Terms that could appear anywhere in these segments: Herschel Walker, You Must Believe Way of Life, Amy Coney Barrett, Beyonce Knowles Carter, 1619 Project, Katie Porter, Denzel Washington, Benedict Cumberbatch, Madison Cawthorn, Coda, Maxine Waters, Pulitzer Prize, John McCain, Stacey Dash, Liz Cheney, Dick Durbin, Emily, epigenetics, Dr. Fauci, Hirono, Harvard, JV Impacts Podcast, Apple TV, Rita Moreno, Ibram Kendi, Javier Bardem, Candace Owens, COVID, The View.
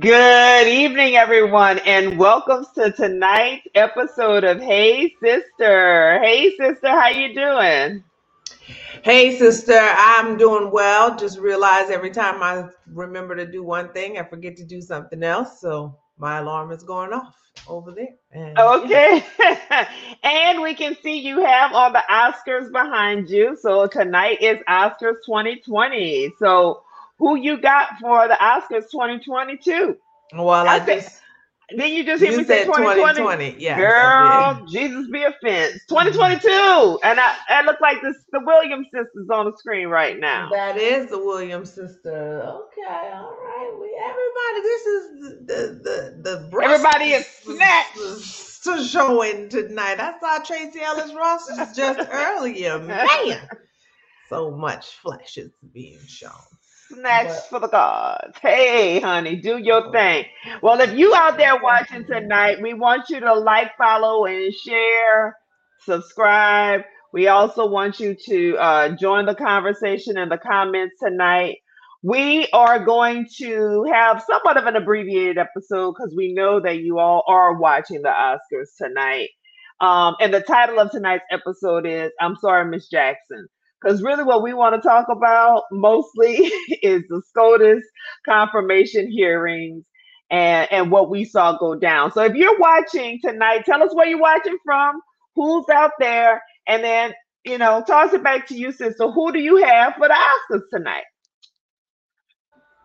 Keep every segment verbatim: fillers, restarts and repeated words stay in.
Good evening, everyone, and welcome to tonight's episode of Hey Sister. Hey Sister, how you doing? Hey Sister, I'm doing well. Just realize every time I remember to do one thing, I forget to do something else. So my alarm is going off over there. And, okay. Yeah. And we can see you have all the Oscars behind you. So tonight is Oscars twenty twenty. So who you got for the Oscars twenty twenty-two? Well, I, I just then you just hear you me say twenty twenty. Yeah, girl, Jesus be a fence. twenty twenty-two, and I it looks like this the Williams sisters on the screen right now. That is the Williams sister. Okay, all right, we everybody. This is the the the, the everybody is snatched to showing tonight. I saw Tracy Ellis Ross just earlier. Man, so much flesh is being shown. Snacks for the gods. Hey, honey, do your thing. Well, if you out there watching tonight, we want you to like, follow, and share, subscribe. We also want you to uh, join the conversation in the comments tonight. We are going to have somewhat of an abbreviated episode because we know that you all are watching the Oscars tonight. Um, and the title of tonight's episode is I'm Sorry, Miss Jackson. Because really what we want to talk about mostly is the SCOTUS confirmation hearings and, and what we saw go down. So if you're watching tonight, tell us where you're watching from, who's out there, and then, you know, toss it back to you, sister. Who do you have for the Oscars tonight?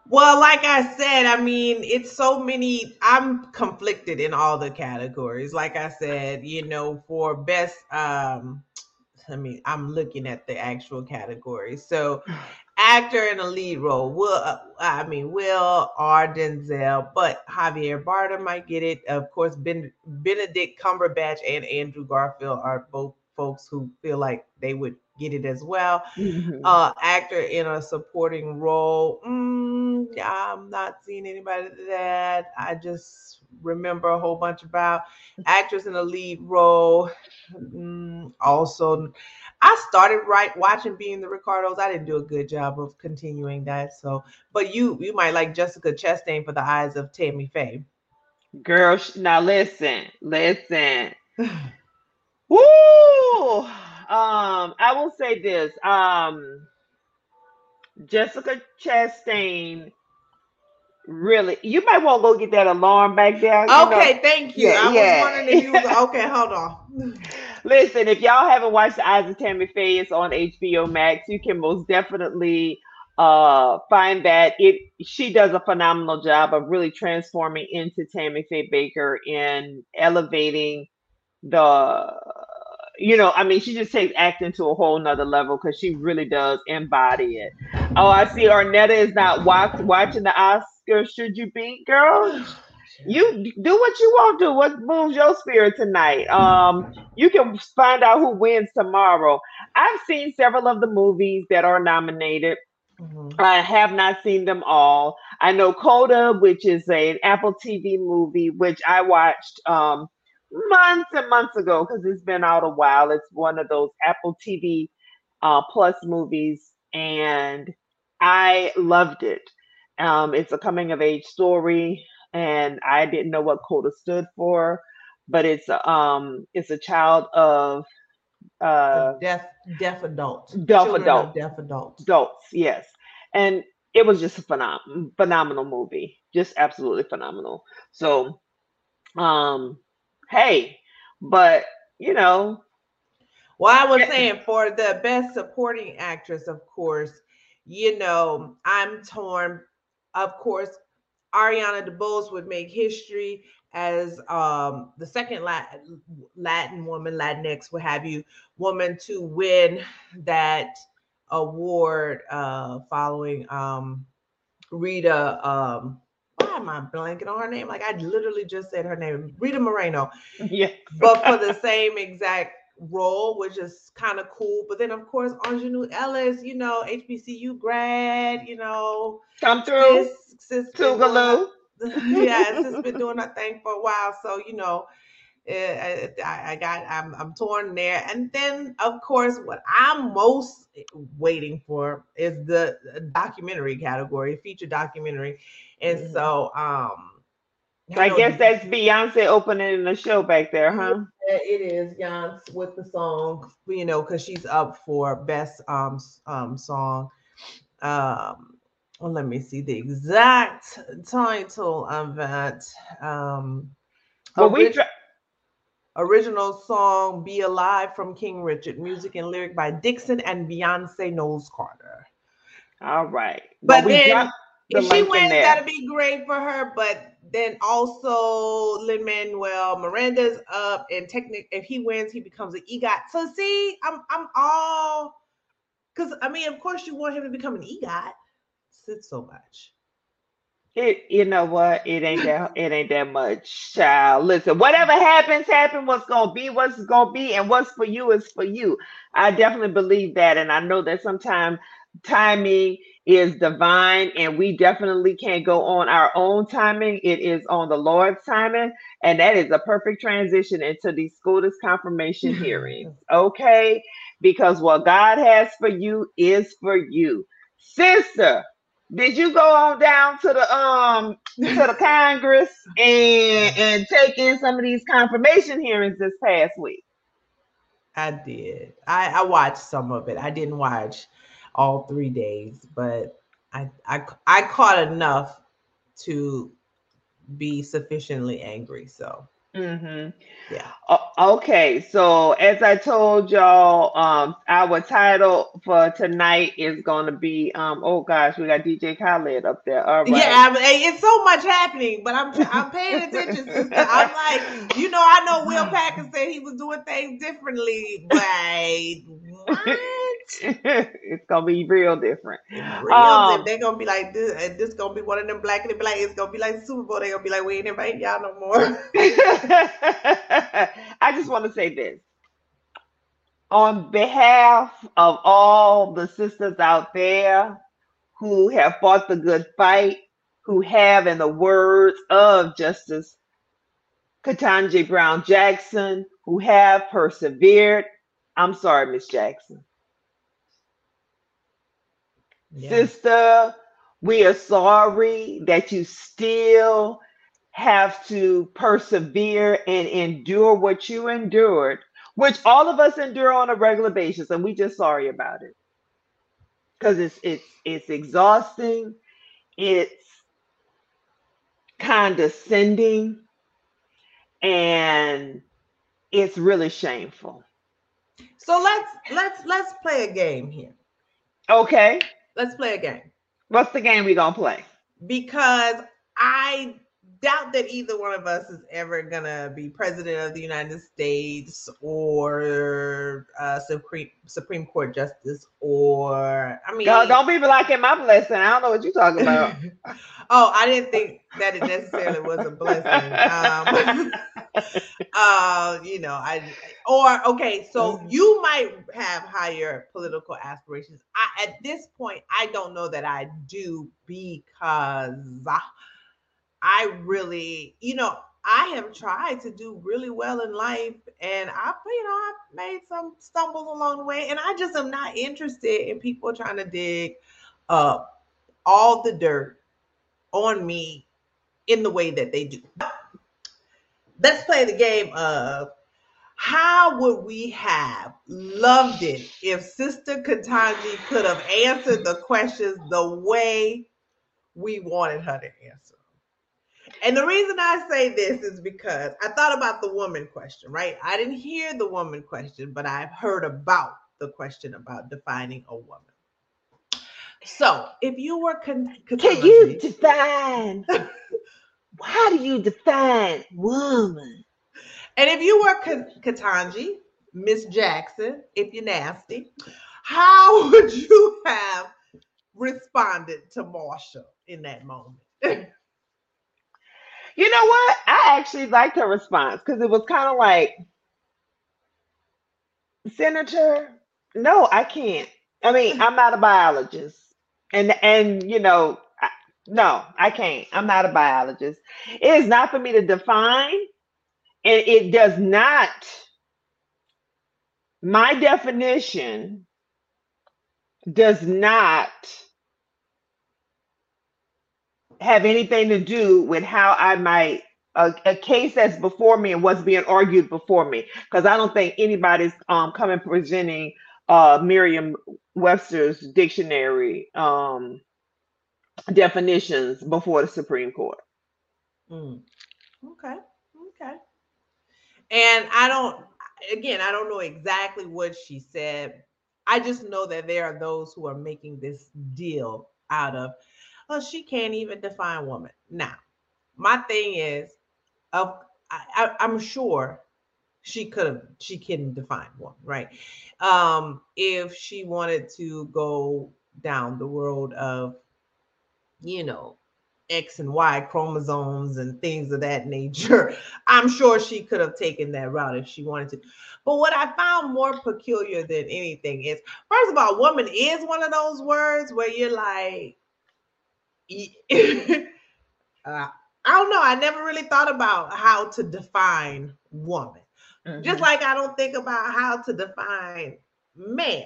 Well, like I said, I mean, it's so many. I'm conflicted in all the categories. Like I said, you know, for best... um I mean, I'm looking at the actual category. So actor in a lead role. Will, uh, I mean, Will or Denzel, but Javier Bardem might get it. Of course, ben, Benedict Cumberbatch and Andrew Garfield are both folks who feel like they would get it as well. Mm-hmm. Uh, actor in a supporting role. Mm, I'm not seeing anybody that I just remember a whole bunch about. Actress in a lead role. Mm, also, I started right watching Being the Ricardos. I didn't do a good job of continuing that. So, but you you might like Jessica Chastain for the Eyes of Tammy Faye. Girl, now listen, listen. Woo! Um, I will say this. Um, Jessica Chastain. Really, you might want to go get that alarm back down. Okay, know. Thank you. Yeah, I yeah. was wondering if you was okay. Hold on. Listen, if y'all haven't watched The Eyes of Tammy Faye, it's on H B O Max. You can most definitely uh, find that. It she does a phenomenal job of really transforming into Tammy Faye Baker and elevating the. You know, I mean, she just takes acting to a whole nother level because she really does embody it. Oh, I see Arnetta is not watch, watching the Oscars. Should you be, girl? You do what you want to do. What moves your spirit tonight? Um, you can find out who wins tomorrow. I've seen several of the movies that are nominated. Mm-hmm. I have not seen them all. I know Coda, which is a, an Apple T V movie, which I watched um, months and months ago because it's been out a while. It's one of those Apple T V uh, plus movies, and I loved it. Um, it's a coming of age story, and I didn't know what CODA stood for, but it's um it's a child of uh deaf deaf adults, deaf adults, deaf adults, adults, yes, and it was just a phenom- phenomenal movie, just absolutely phenomenal. So, um. Hey, but you know, well, I was saying for the best supporting actress, of course, you know, I'm torn. Of course, Ariana DeBose would make history as um, the second Latin, Latin woman, Latinx, what have you, woman to win that award uh, following um, Rita. Um, Why am I blanking on her name? Like I literally just said her name, Rita Moreno. Yeah. But for the same exact role, which is kind of cool. But then of course, Anjanou Ellis, you know, H B C U grad, you know, come through. Sis, sis Tougaloo. Yeah, sis been doing her thing for a while. So, you know, I, I got, I'm, I'm torn there. And then, of course, what I'm most waiting for is the documentary category, feature documentary. And mm-hmm. so, um, so I guess that's Beyonce opening the show back there, huh? It is Beyonce with the song, you know, because she's up for best um, um song. Um, well, let me see the exact title of that. Um, well, orig- we tra- original song "Be Alive" from King Richard, music and lyric by Dixon and Beyonce Knowles Carter. All right, but well, then. Got- The if she wins, that'd be great for her. But then also Lin-Manuel Miranda's up, and technic if he wins, he becomes an EGOT. So see, I'm I'm all because I mean, of course, you want him to become an EGOT. It's so much. It you know what? It ain't that it ain't that much, child. Listen, whatever happens, happen. What's gonna be, what's gonna be, and what's for you is for you. I definitely believe that, and I know that sometimes timing is divine, and we definitely can't go on our own timing. It is on the Lord's timing, and that is a perfect transition into the SCOTUS confirmation hearings, okay? Because what God has for you is for you. Sister, did you go on down to the um to the Congress and and take in some of these confirmation hearings this past week? I did. I, I watched some of it. I didn't watch all three days, but I, I I caught enough to be sufficiently angry. So mm-hmm. yeah. Okay, so as I told y'all, um, our title for tonight is going to be um. Oh gosh, we got D J Khaled up there. All right. Yeah, I mean, it's so much happening, but I'm I'm paying attention. Sister. I'm like, you know, I know Will Packer said he was doing things differently, but what? It's gonna be real different. Real um, they're gonna be like this, and this gonna be one of them black, and they be like, it's gonna be like the Super Bowl. They're gonna be like, we ain't inviting y'all no more. I just want to say this. On behalf of all the sisters out there who have fought the good fight, who have, in the words of Justice Ketanji Brown Jackson, who have persevered, I'm sorry, Miss Jackson. Yeah. Sister, we are sorry that you still have to persevere and endure what you endured, which all of us endure on a regular basis, and we just sorry about it. Because it's it's it's exhausting, it's condescending, and it's really shameful. So let's let's let's play a game here. Okay. Let's play a game. What's the game we gonna play? Because I doubt that either one of us is ever gonna be president of the United States or uh Supreme Supreme Court Justice, or I mean, no, don't be blocking my blessing. I don't know what you're talking about. Oh, I didn't think that it necessarily was a blessing. Um, uh, you know, I or okay, so mm-hmm. you might have higher political aspirations. I at this point, I don't know that I do, because I, I really, you know, I have tried to do really well in life, and I, you know, I've made some stumbles along the way, and I just am not interested in people trying to dig up all the dirt on me in the way that they do. Let's play the game of how would we have loved it if Sister Ketanji could have answered the questions the way we wanted her to answer. And the reason I say this is because I thought about the woman question, right? I didn't hear the woman question, but I've heard about the question about defining a woman. So if you were... Con- Can you define... How do you define woman? And if you were K- Ketanji, Miss Jackson, if you're nasty, how would you have responded to Marsha in that moment? You know what? I actually liked her response, because it was kind of like, Senator, no, I can't. I mean, I'm not a biologist. And, and you know, I, no, I can't. I'm not a biologist. It is not for me to define. And it does not, my definition does not have anything to do with how I might, a, a case that's before me and what's being argued before me. Because I don't think anybody's um, coming presenting uh, Merriam-Webster's dictionary um, definitions before the Supreme Court. Mm. Okay. Okay. And I don't, again, I don't know exactly what she said. I just know that there are those who are making this deal out of, oh, she can't even define woman. Now, my thing is, uh, I, I, I'm sure she could have, she couldn't define woman, right? Um, if she wanted to go down the road of, you know, X and Y chromosomes and things of that nature. I'm sure she could have taken that route if she wanted to. But what I found more peculiar than anything is, first of all, woman is one of those words where you're like, uh, I don't know. I never really thought about how to define woman. Mm-hmm. Just like I don't think about how to define man.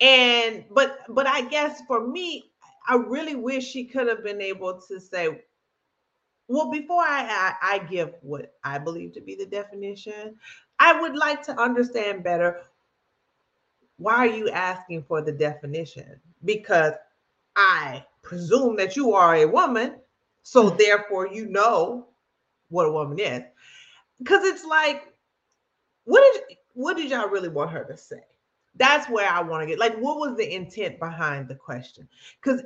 And, but, but I guess for me, I really wish she could have been able to say, well, before I, I, I give what I believe to be the definition, I would like to understand better, why are you asking for the definition? Because I presume that you are a woman, so therefore you know what a woman is. Because it's like, what did, what did y'all really want her to say? That's where I want to get, like, what was the intent behind the question? Because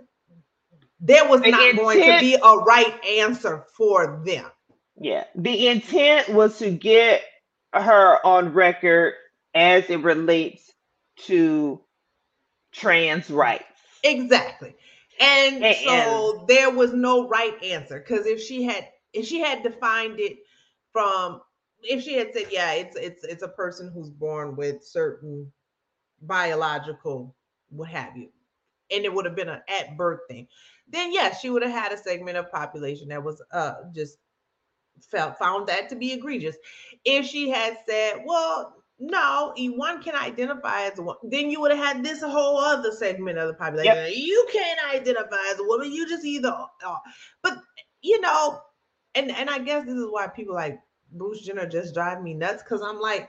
there was the not intent, going to be a right answer for them. Yeah. The intent was to get her on record as it relates to trans rights. Exactly. And, and so there was no right answer. Because if she had, if she had defined it from, if she had said, yeah, it's, it's, it's a person who's born with certain biological, what have you, and it would have been an at birth thing, then yes, she would have had a segment of population that was uh just felt found that to be egregious. If she had said, well, no, one can identify as a woman, then you would have had this whole other segment of the population. Yep. You can't identify as a woman, you just either uh, but you know, and and I guess this is why people like Bruce Jenner just drive me nuts, because I'm like,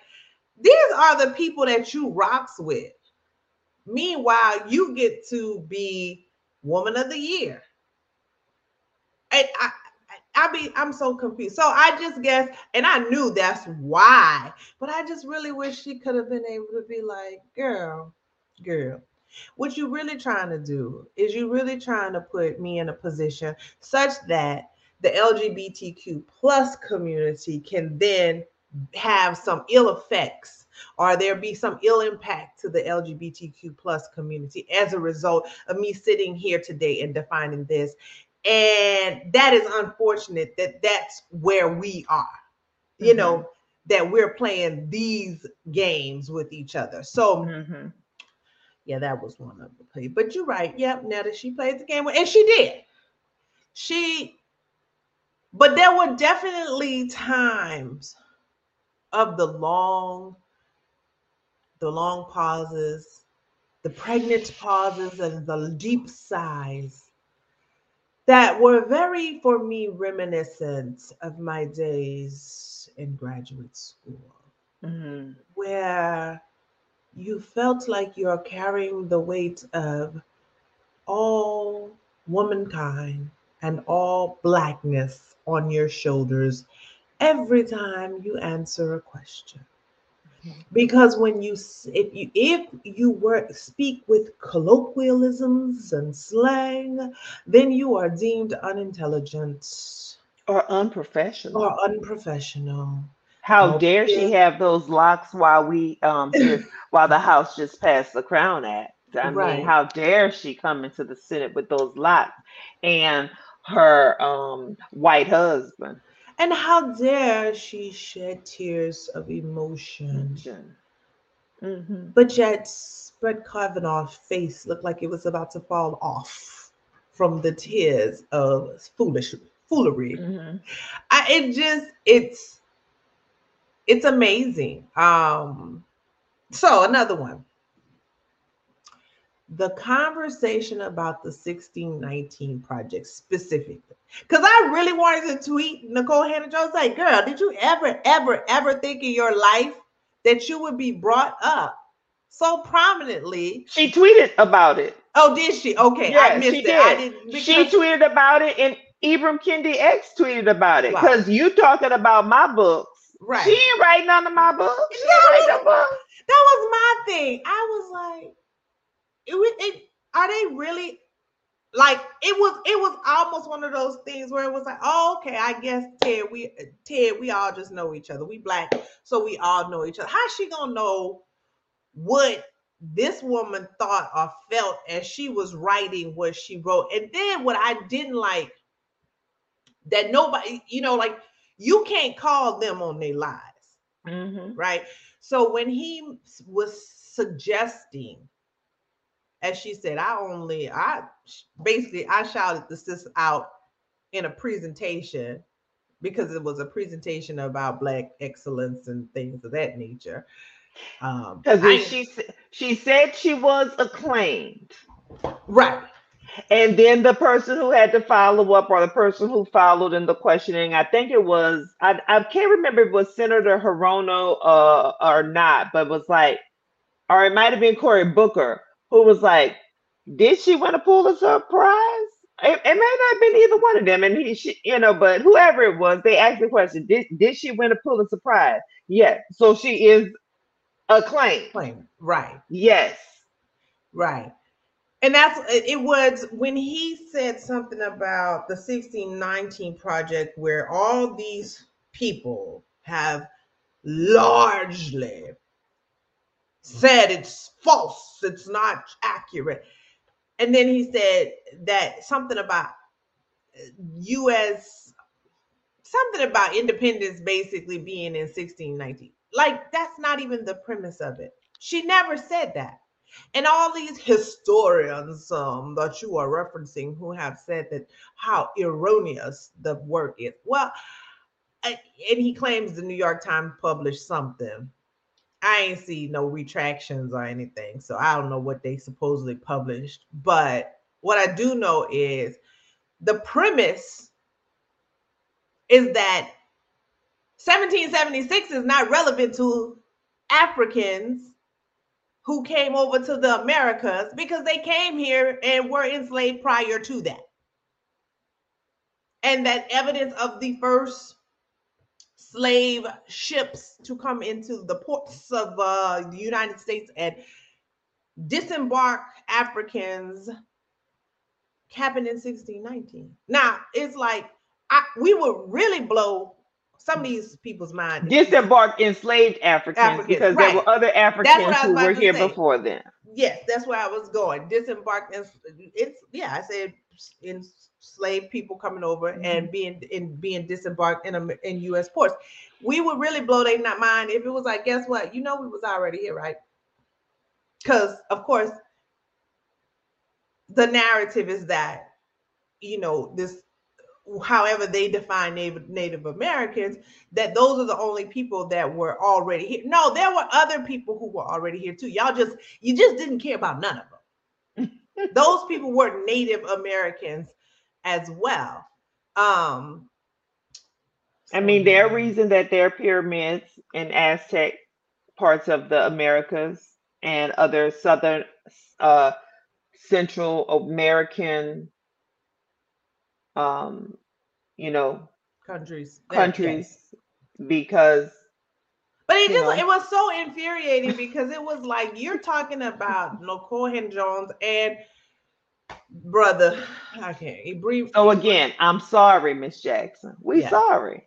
these are the people that you rocks with. Meanwhile, you get to be woman of the year. And I, I, I be, I'm so confused. So I just guess, and I knew that's why, but I just really wish she could have been able to be like, girl, girl, what you really trying to do is you really trying to put me in a position such that the L G B T Q plus community can then have some ill effects, or there be some ill impact to the L G B T Q plus community as a result of me sitting here today and defining this. And that is unfortunate that that's where we are, you mm-hmm. know, that we're playing these games with each other. So mm-hmm. yeah, that was one of the play, but you're right. Yep. Now that she played the game, and she did, she, but there were definitely times of the long, the long pauses, the pregnant pauses, and the deep sighs that were very, for me, reminiscent of my days in graduate school, mm-hmm. where you felt like you're carrying the weight of all womankind and all Blackness on your shoulders every time you answer a question. Because when you, if you, if you were speak with colloquialisms and slang, then you are deemed unintelligent or unprofessional. Or unprofessional. How dare she have those locks while we, um, just, while the House just passed the Crown Act? I right. mean, how dare she come into the Senate with those locks and her um, white husband? And how dare she shed tears of emotion. Mm-hmm. But yet Brett Kavanaugh's face looked like it was about to fall off from the tears of foolish foolery. Mm-hmm. I, it just, it's, it's amazing. Um, so another one. The conversation about the sixteen nineteen Project specifically, because I really wanted to tweet Nicole Hannah-Jones. I was like, girl, did you ever, ever, ever think in your life that you would be brought up so prominently? She tweeted about it. Oh, did she? Okay, yeah, I missed she it. Did. I didn't, because... She tweeted about it, and Ibram Kendi X tweeted about it, because wow. you talking about my books. Right. She ain't write none of my books. She that, ain't was, no book. That was my thing. I was like, It, it, are they really, like, it was it was almost one of those things where it was like, oh, okay, I guess Ted, we Ted, we all just know each other. We black, so we all know each other. How's she gonna know what this woman thought or felt as she was writing what she wrote? And then what I didn't like, that nobody, you know, like, you can't call them on their lies, mm-hmm. right? So when he was suggesting, as she said, I only, I basically, I shouted the sis out in a presentation because it was a presentation about Black excellence and things of that nature. Um, because she she said she was acclaimed, right? And then the person who had to follow up, or the person who followed in the questioning, I think it was, I, I can't remember if it was Senator Hirono uh, or not, but it was like, or it might have been Cory Booker, who was like, did she win a Pulitzer Prize? It, it may not have been either one of them. And he, she, you know, but whoever it was, they asked the question, did, did she win a Pulitzer Prize? Yes. So she is acclaimed. Acclaimed. Right. Yes. Right. And that's, it was when he said something about the sixteen nineteen Project, where all these people have largely said it's false, it's not accurate. And then he said that something about U S, something about independence basically being in sixteen nineteen. Like, that's not even the premise of it. She never said that. And all these historians um, that you are referencing who have said that how erroneous the work is. Well, and he claims the New York Times published something. I ain't see no retractions or anything, so I don't know what they supposedly published. But what I do know is the premise is that seventeen seventy-six is not relevant to Africans who came over to the Americas, because they came here and were enslaved prior to that. And that evidence of the first slave ships to come into the ports of uh, the United States and disembark Africans happened in sixteen nineteen. Now, it's like, I, we would really blow some of these people's minds. Disembark enslaved Africans, Africans because right. there were other Africans who were here say. before them. Yes, that's where I was going. Disembark, it's, yeah, I said in slave people coming over mm-hmm. and being in being disembarked in a, in U S ports. We would really blow their not mind if it was like, guess what? You know, we was already here, right? Because of course, the narrative is that, you know, this, however they define Native, Native Americans, that those are the only people that were already here. No, there were other people who were already here too. Y'all just, you just didn't care about none of them. Those people were Native Americans as well. Um, so. I mean, their reason that their pyramids and Aztec parts of the Americas and other Southern uh, Central American, um, you know, countries, countries, yeah. because. But it just, know. it was so infuriating because it was like, you're talking about Nicole Hannah-Jones and brother, I can't. He breathed. Oh, again, I'm sorry, Miss Jackson. We yeah. sorry.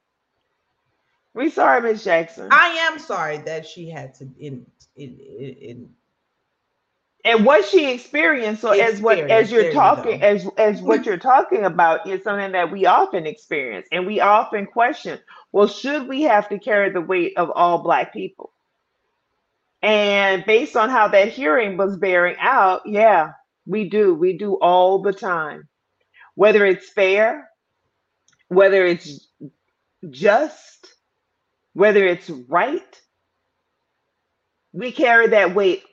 We sorry, Miss Jackson. I am sorry that she had to in in in. And what she experienced, so experience, as what as you're talking, you as as what you're talking about is something that we often experience, and we often question. Well, should we have to carry the weight of all Black people? And based on how that hearing was bearing out, yeah. We do. We do all the time. Whether it's fair, whether it's just, whether it's right, we carry that weight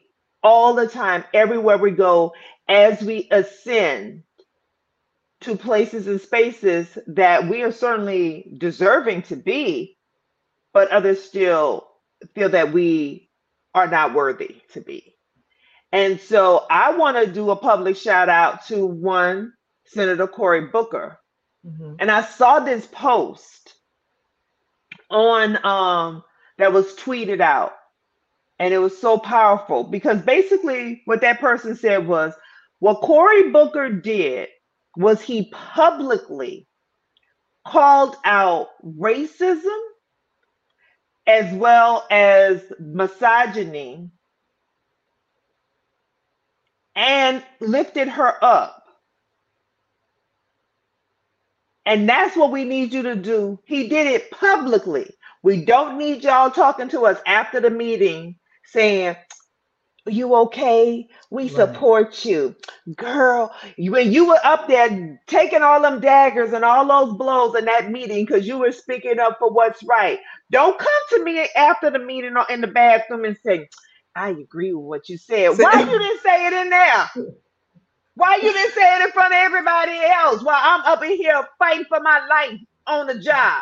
all the time, everywhere we go, as we ascend to places and spaces that we are certainly deserving to be, but others still feel that we are not worthy to be. And so I want to do a public shout out to one Senator Cory Booker. Mm-hmm. And I saw this post on um, that was tweeted out, and it was so powerful because basically what that person said was, what Cory Booker did was he publicly called out racism as well as misogyny and lifted her up. And that's what we need you to do. He did it publicly. We don't need y'all talking to us after the meeting saying, you okay? We support you. Girl, when you were up there taking all them daggers and all those blows in that meeting because you were speaking up for what's right, don't come to me after the meeting or in the bathroom and say, I agree with what you said. Why you didn't say it in there? Why you didn't say it in front of everybody else while I'm up in here fighting for my life on the job?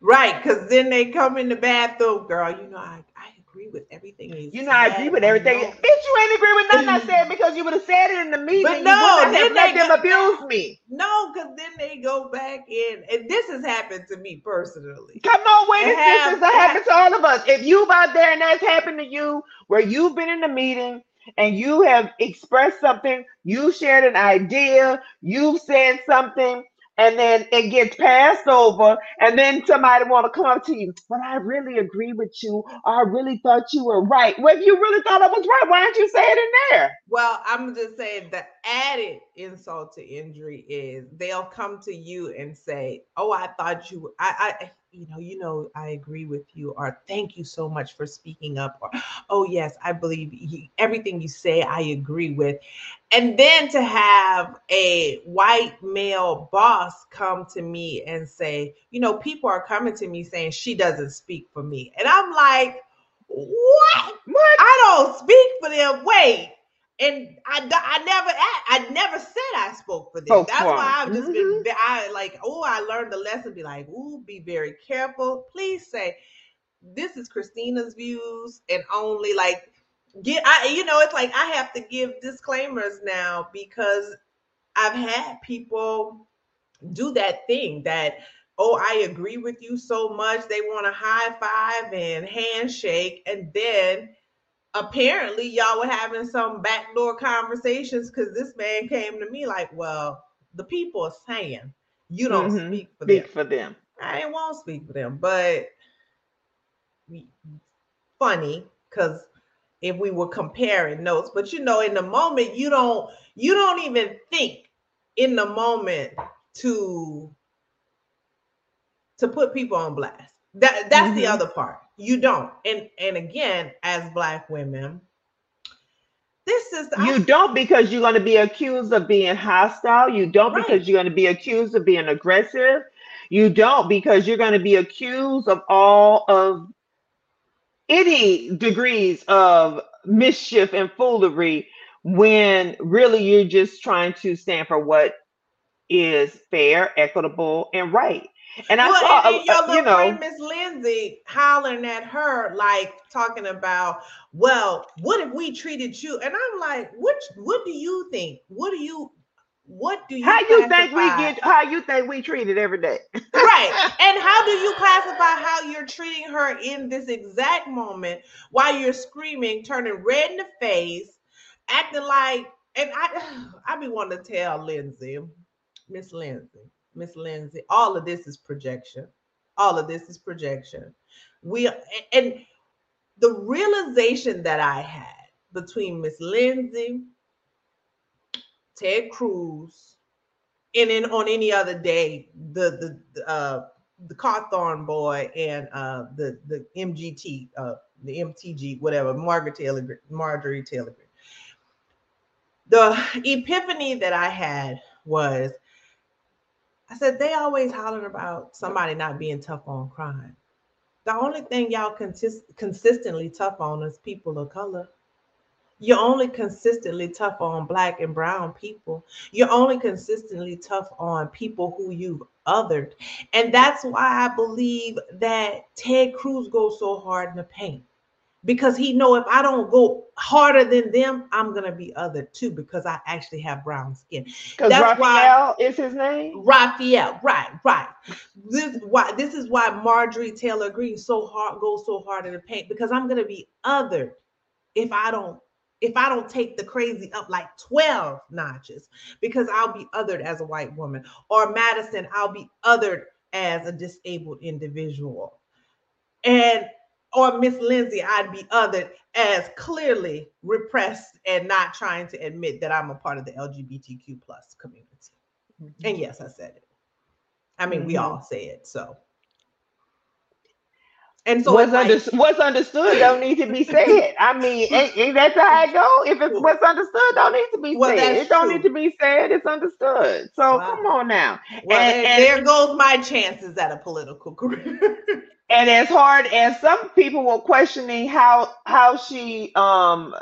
Right, because then they come in the bathroom, girl, you know, I, I agree with everything. You, you know, I agree with everything. Bitch, you ain't agree with nothing I said because you would have said it in the meeting. But no, you then let them abuse me. No, because then they go back in. And this has happened to me personally. Come on, wait, this has happened to all of us. If you've out there and that's happened to you, where you've been in the meeting and you have expressed something, you shared an idea, you've said something, and then it gets passed over, and then somebody want to come up to you, well, I really agree with you. I really thought you were right. Well, if you really thought I was right, why didn't you say it in there? Well, I'm just saying the added insult to injury is they'll come to you and say, oh, I thought you, I, I, you know, you know, I agree with you, or thank you so much for speaking up, or, oh, yes, I believe you, everything you say, I agree with. And then to have a white male boss come to me and say, you know, people are coming to me saying she doesn't speak for me. And I'm like, what? What? I don't speak for them. Wait. And I, I never I never said I spoke for this. Oh, that's wow. why I've just mm-hmm. been I like, oh, I learned the lesson. Be like, ooh, be very careful. Please say, this is Christina's views and only like, get, I, you know, it's like I have to give disclaimers now because I've had people do that thing that, oh, I agree with you so much. They want a high five and handshake, and then apparently y'all were having some backdoor conversations because this man came to me like, well, the people are saying you don't mm-hmm. speak for speak them. for them. I ain't won't speak for them, but funny because if we were comparing notes, but you know, in the moment you don't you don't even think in the moment to to put people on blast. That that's mm-hmm. the other part. You don't. And and again, as Black women, this is... You I, don't because you're going to be accused of being hostile. You don't right. because you're going to be accused of being aggressive. You don't because you're going to be accused of all of any degrees of mischief and foolery when really you're just trying to stand for what is fair, equitable, and right. And I well, saw, and, and your little you know, Miss Lindsay hollering at her, like talking about, well, what if we treated you? And I'm like, which, what do you think? What do you, what do you, how you think we get, how you think we treated every day? Right. And how do you classify how you're treating her in this exact moment while you're screaming, turning red in the face, acting like, and I, I be wanting to tell Lindsay, Miss Lindsay. Miss Lindsay, all of this is projection. All of this is projection. We and the realization that I had between Miss Lindsay, Ted Cruz, and then on any other day, the the uh, the Cawthorn boy and uh, the the M G T, uh, the M T G, whatever, Margaret Taylor, Marjorie Taylor Greene. The epiphany that I had was, I said, they always hollering about somebody not being tough on crime. The only thing y'all consist consistently tough on is people of color. You're only consistently tough on Black and brown people. You're only consistently tough on people who you've othered. And that's why I believe that Ted Cruz goes so hard in the paint, because he know if I don't go harder than them, I'm going to be othered too, because I actually have brown skin. Because Raphael is his name? Raphael, right, right. This, why, this is why Marjorie Taylor Greene so hard, goes so hard in the paint, because I'm going to be othered if I don't If I don't take the crazy up like twelve notches, because I'll be othered as a white woman. Or Madison, I'll be othered as a disabled individual. And or Miss Lindsay, I'd be othered as clearly repressed and not trying to admit that I'm a part of the L G B T Q plus community. Mm-hmm. And yes, I said it. I mean, mm-hmm. we all say it, so. And so what's, like, under, what's understood don't need to be said. I mean, ain't, ain't that how it go? If it's what's understood don't need to be well, said. It don't true. need to be said. It's understood. So wow. come on now. Well, and, and there goes my chances at a political career. And as hard as some people were questioning how how she um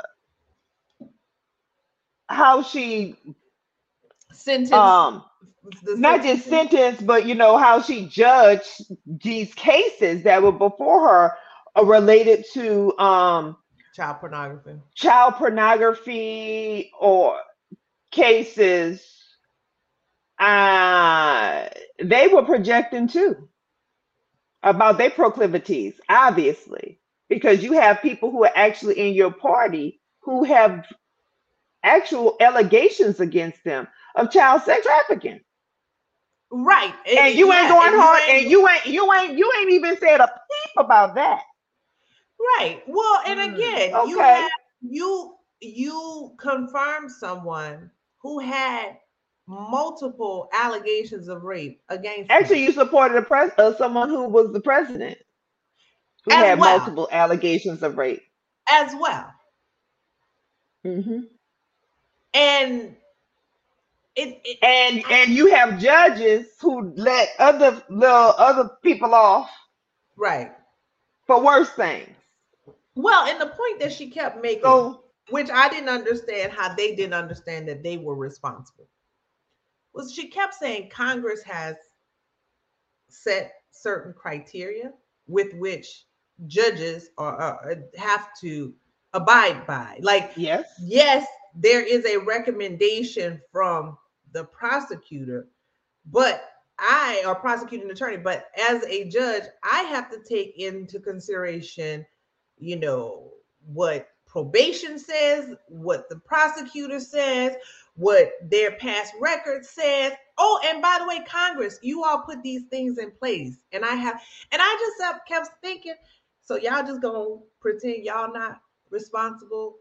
how she sentenced um. Not just sentence, but, you know, how she judged these cases that were before her are related to um, child pornography, child pornography or cases. Uh, they were projecting, too, about their proclivities, obviously, because you have people who are actually in your party who have actual allegations against them of child sex trafficking. Right, and, and you yeah, ain't going and hard, you ain't, and you ain't, you ain't, you ain't even said a peep about that. Right. Well, and again, mm, okay. you have, you you confirmed someone who had multiple allegations of rape against. Actually, them. You supported a pres uh, someone who was the president who as had well. multiple allegations of rape as well. Mm-hmm. And. It, it, and I, and you have judges who let other little other people off, right, for worse things. Well, and the point that she kept making, so, which I didn't understand how they didn't understand that they were responsible, was she kept saying Congress has set certain criteria with which judges are, are have to abide by. Like yes, yes. There is a recommendation from the prosecutor, but I, or prosecuting attorney, but as a judge, I have to take into consideration, you know, what probation says, what the prosecutor says, what their past record says. Oh, and by the way, Congress, you all put these things in place. And I have, and I just kept thinking, so y'all just gonna pretend y'all not responsible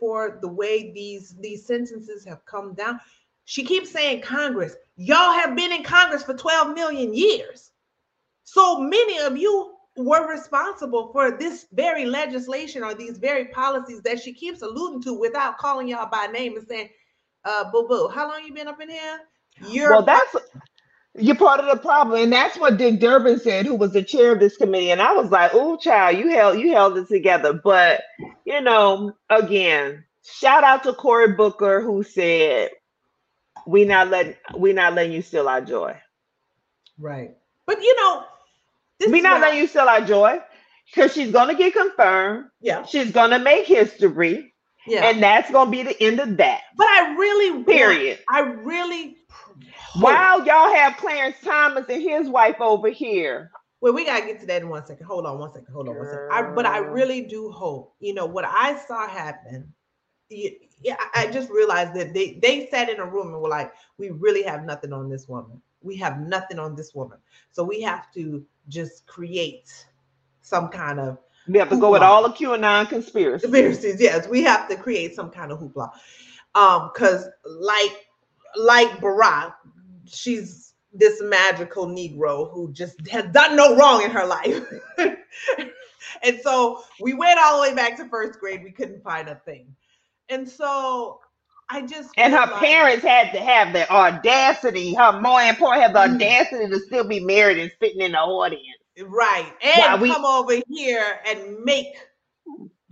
for the way these these sentences have come down. She keeps saying Congress. Y'all have been in Congress for twelve million years. So many of you were responsible for this very legislation or these very policies that she keeps alluding to without calling y'all by name and saying, uh, boo boo, how long you been up in here? You're well, that's you're part of the problem. And that's what Dick Durbin said, who was the chair of this committee. And I was like, oh, child, you held you held it together. But, you know, again, shout out to Cory Booker, who said, we not letting we not letting you steal our joy. Right. But, you know, we not letting you steal our joy, because she's going to get confirmed. Yeah. She's going to make history. Yeah. And that's going to be the end of that. But I really, period. I really. While y'all have Clarence Thomas and his wife over here. Well, we got to get to that in one second. Hold on one second. Hold on one second. I, but I really do hope, you know, what I saw happen, yeah, I just realized that they, they sat in a room and were like, we really have nothing on this woman. We have nothing on this woman. So we have to just create some kind of. We have to hoopla. Go with all the QAnon conspiracies. Conspiracies, yes. We have to create some kind of hoopla. Um, because like. Like Barack, she's this magical Negro who just has done no wrong in her life. And so we went all the way back to first grade. We couldn't find a thing. And so I just. And her like, parents had to have the audacity. Her mom and poor had the audacity to still be married and sitting in the audience. Right. And we, come over here and make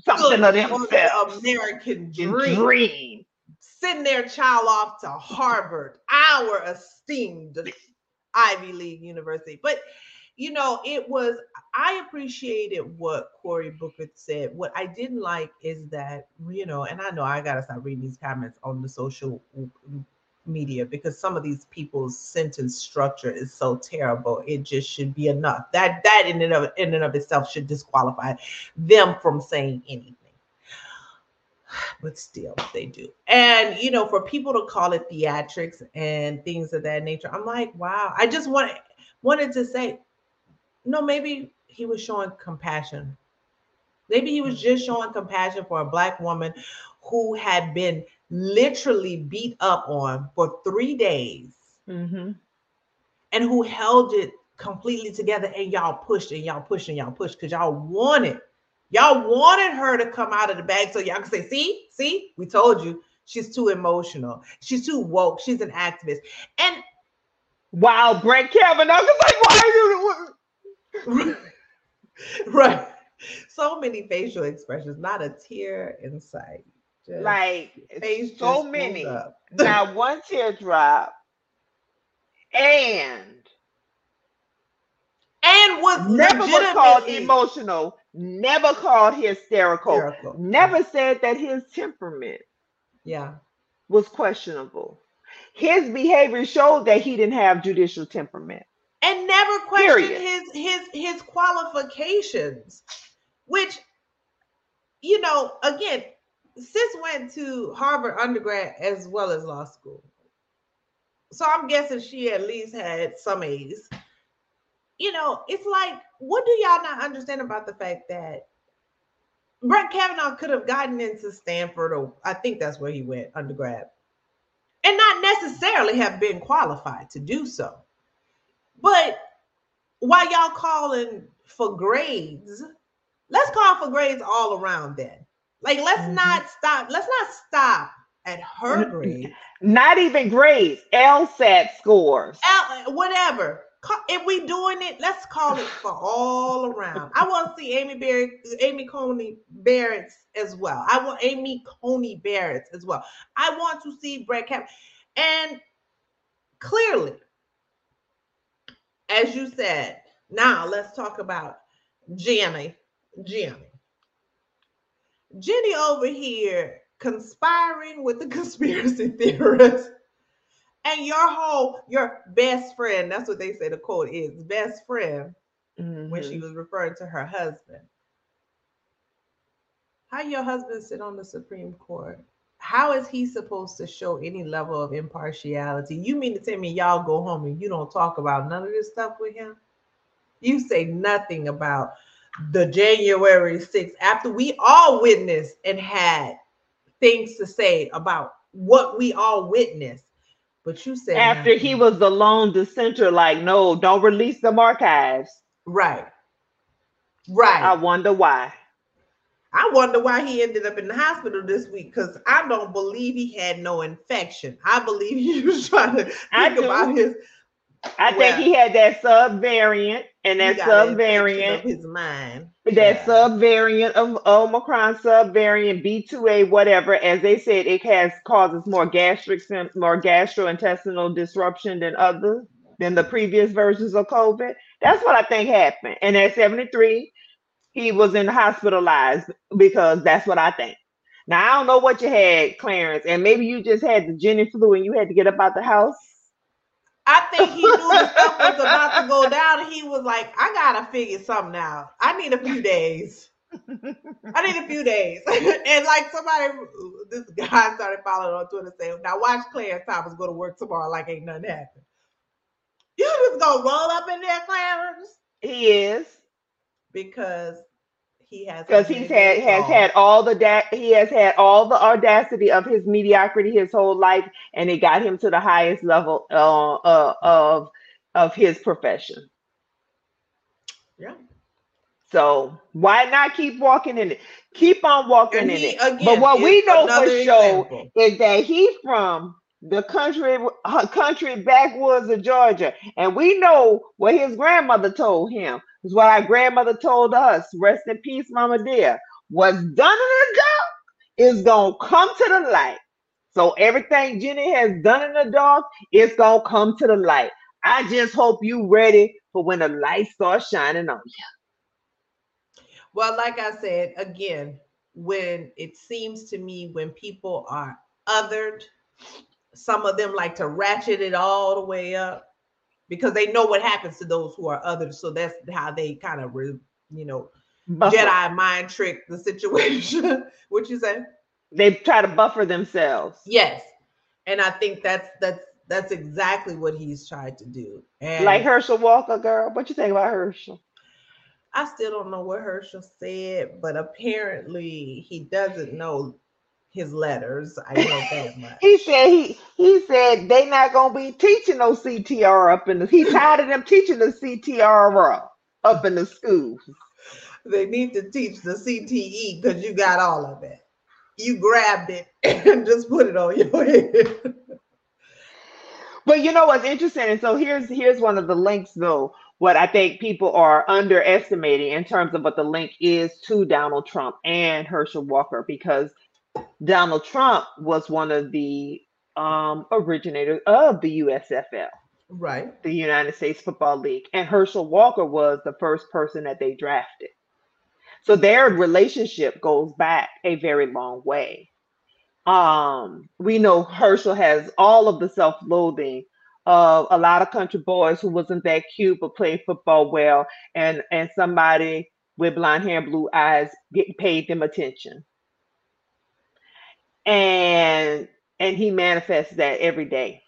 something of them the American dream. dream. Send their child off to Harvard, our esteemed Ivy League university. But, you know, it was, I appreciated what Cory Booker said. What I didn't like is that, you know, and I know I got to start reading these comments on the social media because some of these people's sentence structure is so terrible. It just should be enough. That that in and of, in and of itself should disqualify them from saying anything. But still, they do. And, you know, for people to call it theatrics and things of that nature, I'm like, wow. I just wanted, wanted to say, no, maybe he was showing compassion. Maybe he was just showing compassion for a Black woman who had been literally beat up on for three days mm-hmm. and who held it completely together, and y'all pushed and y'all pushed and y'all pushed because y'all wanted Y'all wanted her to come out of the bag so y'all can say, see, see, we told you she's too emotional. She's too woke. She's an activist. And wow, Brett Kavanaugh was like, why are you? Right. So many facial expressions, not a tear in sight. Just like so many. Not one teardrop. And and was never called emotional. Never called hysterical, hysterical. Never said that his temperament yeah. was questionable. His behavior showed that he didn't have judicial temperament. And never questioned Period. his his his qualifications, which, you know, again, sis went to Harvard undergrad as well as law school. So I'm guessing she at least had some A's. You know, it's like, what do y'all not understand about the fact that Brett Kavanaugh could have gotten into Stanford, or I think that's where he went undergrad, and not necessarily have been qualified to do so. But while y'all calling for grades, let's call for grades all around then. Like, let's mm-hmm. not stop. Let's not stop at her grade. Not even grades. LSAT scores. L, whatever. If we doing it, let's call it for all around. I want to see Amy Barrett, Amy Coney Barrett as well. I want Amy Coney Barrett as well. I want to see Brett Kavanaugh. And clearly, as you said, now let's talk about Ginni. Ginni. Ginni over here conspiring with the conspiracy theorists. And your whole, your best friend, that's what they say the quote is, best friend, mm-hmm. when she was referring to her husband. How your husband sit on the Supreme Court? How is he supposed to show any level of impartiality? You mean to tell me y'all go home and you don't talk about none of this stuff with him? You say nothing about the January sixth, after we all witnessed and had things to say about what we all witnessed. But you said after nothing. He was the lone dissenter, like, no, don't release them archives. Right. Right. I wonder why. I wonder why he ended up in the hospital this week, because I don't believe he had no infection. I believe he was trying to think I about his. I well, think he had that subvariant, and that subvariant of his mind. That yeah. subvariant of Omicron, subvariant B two A, whatever. As they said, it has causes more gastric, more gastrointestinal disruption than other than the previous versions of COVID. That's what I think happened. And at seventy-three, he was in hospitalized because that's what I think. Now I don't know what you had, Clarence, and maybe you just had the Ginni flu and you had to get up out the house. I think he knew stuff was about to go down, and he was like, I gotta figure something out. I need a few days. I need a few days. And like somebody, this guy started following on Twitter saying, now watch Clarence Thomas go to work tomorrow like ain't nothing happened. You just gonna roll up in there, Clarence? He is. Because he has because he's had has had all the da- he has had all the audacity of his mediocrity his whole life, and it got him to the highest level uh, uh, of of his profession. Yeah. So why not keep walking in it? Keep on walking and in he, it. Again, but what we know for sure is that he's from the country country backwoods of Georgia, and we know what his grandmother told him. It's what our grandmother told us. Rest in peace, Mama dear. What's done in the dark is going to come to the light. So everything Ginni has done in the dark, it's going to come to the light. I just hope you ready for when the light starts shining on you. Well, like I said, again, when it seems to me when people are othered, some of them like to ratchet it all the way up because they know what happens to those who are othered. So that's how they kind of, you know, buffer. Jedi mind trick the situation. What you say? They try to buffer themselves. Yes. And I think that's that's that's exactly what he's tried to do. And like Herschel Walker, girl. What you think about Herschel? I still don't know what Herschel said, but apparently he doesn't know his letters. I know that much. he said he he said they not gonna be teaching no C T R up in the. He tired of them teaching the C T R up, up in the schools. They need to teach the C T E because you got all of it. You grabbed it and just put it on your head. But you know what's interesting, and so here's here's one of the links though. What I think people are underestimating in terms of what the link is to Donald Trump and Herschel Walker, because Donald Trump was one of the um, originators of the U S F L, right? The United States Football League, and Herschel Walker was the first person that they drafted. So their relationship goes back a very long way. Um, we know Herschel has all of the self-loathing of a lot of country boys who wasn't that cute but played football well, and and somebody with blonde hair and blue eyes get, paid them attention, and and he manifests that every day.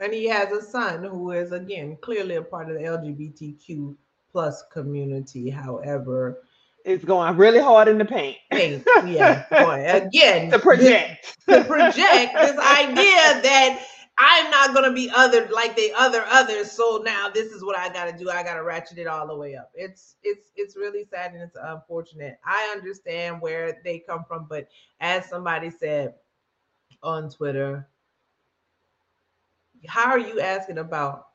And he has a son who is again clearly a part of the L G B T Q plus community. However, it's going really hard in the paint. paint yeah, boy. Again, to project, to project this idea that I'm not going to be othered like they other others. So now this is what I got to do. I got to ratchet it all the way up. It's it's it's really sad and it's unfortunate. I understand where they come from, but as somebody said on Twitter, how are you asking about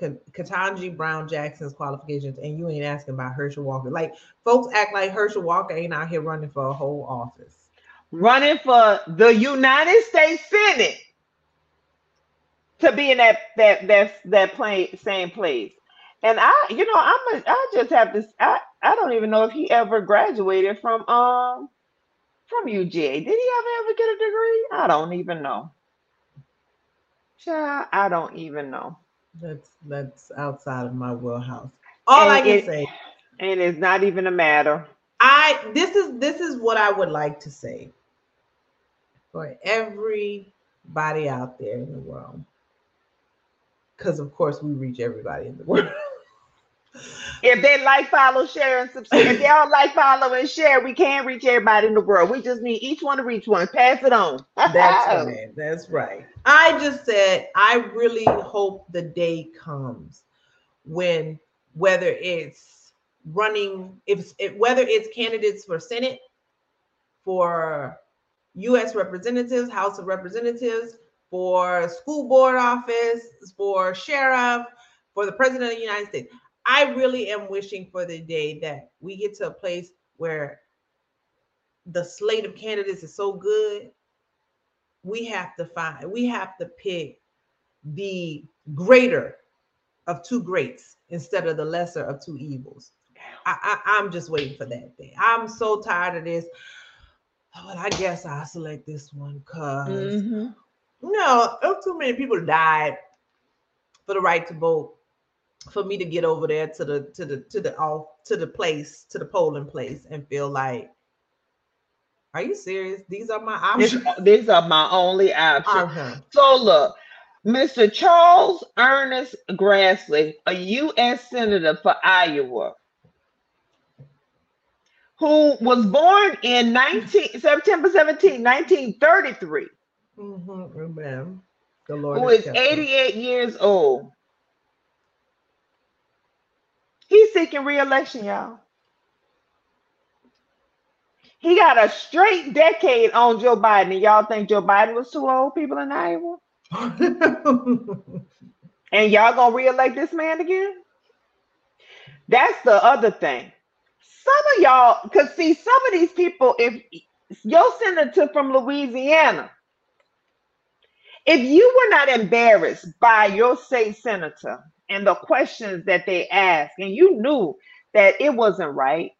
Ketanji Brown Jackson's qualifications and you ain't asking about Herschel Walker? Like, folks act like Herschel Walker ain't out here running for a whole office. Running for the United States Senate. To be in that that that that play, same place, and I, you know, I'm a, I just have this. I I don't even know if he ever graduated from um from U G A. Did he ever ever get a degree? I don't even know. Child, I don't even know. That's that's outside of my wheelhouse. All I can say, and it's not even a matter. I this is this is what I would like to say for everybody out there in the world. Because, of course, we reach everybody in the world. If they like, follow, share, and subscribe. If y'all like, follow, and share, we can reach everybody in the world. We just need each one to reach one. Pass it on. That's right. That's right. I just said I really hope the day comes when, whether it's running, if, if whether it's candidates for Senate, for U S representatives, House of Representatives, for school board office, for sheriff, for the president of the United States. I really am wishing for the day that we get to a place where the slate of candidates is so good, we have to find, we have to pick the greater of two greats instead of the lesser of two evils. I, I, I'm just waiting for that day. I'm so tired of this. Well, I guess I'll select this one because... Mm-hmm. No, too many people died for the right to vote. For me to get over there to the to the to the off to the place to the polling place and feel like, are you serious? These are my options. This, these are my only options. Uh-huh. So look, Mister Charles Ernest Grassley, a U S senator for Iowa, who was born in nineteen September seventeenth, nineteen thirty-three. Mm-hmm. Amen. The Lord who is eighty-eight years old. He's seeking re-election, y'all. He got a straight decade on Joe Biden. And y'all think Joe Biden was too old, people in Iowa? And y'all gonna re-elect this man again? That's the other thing. Some of y'all, because see, some of these people, if your senator from Louisiana, if you were not embarrassed by your state senator and the questions that they asked, and you knew that it wasn't right,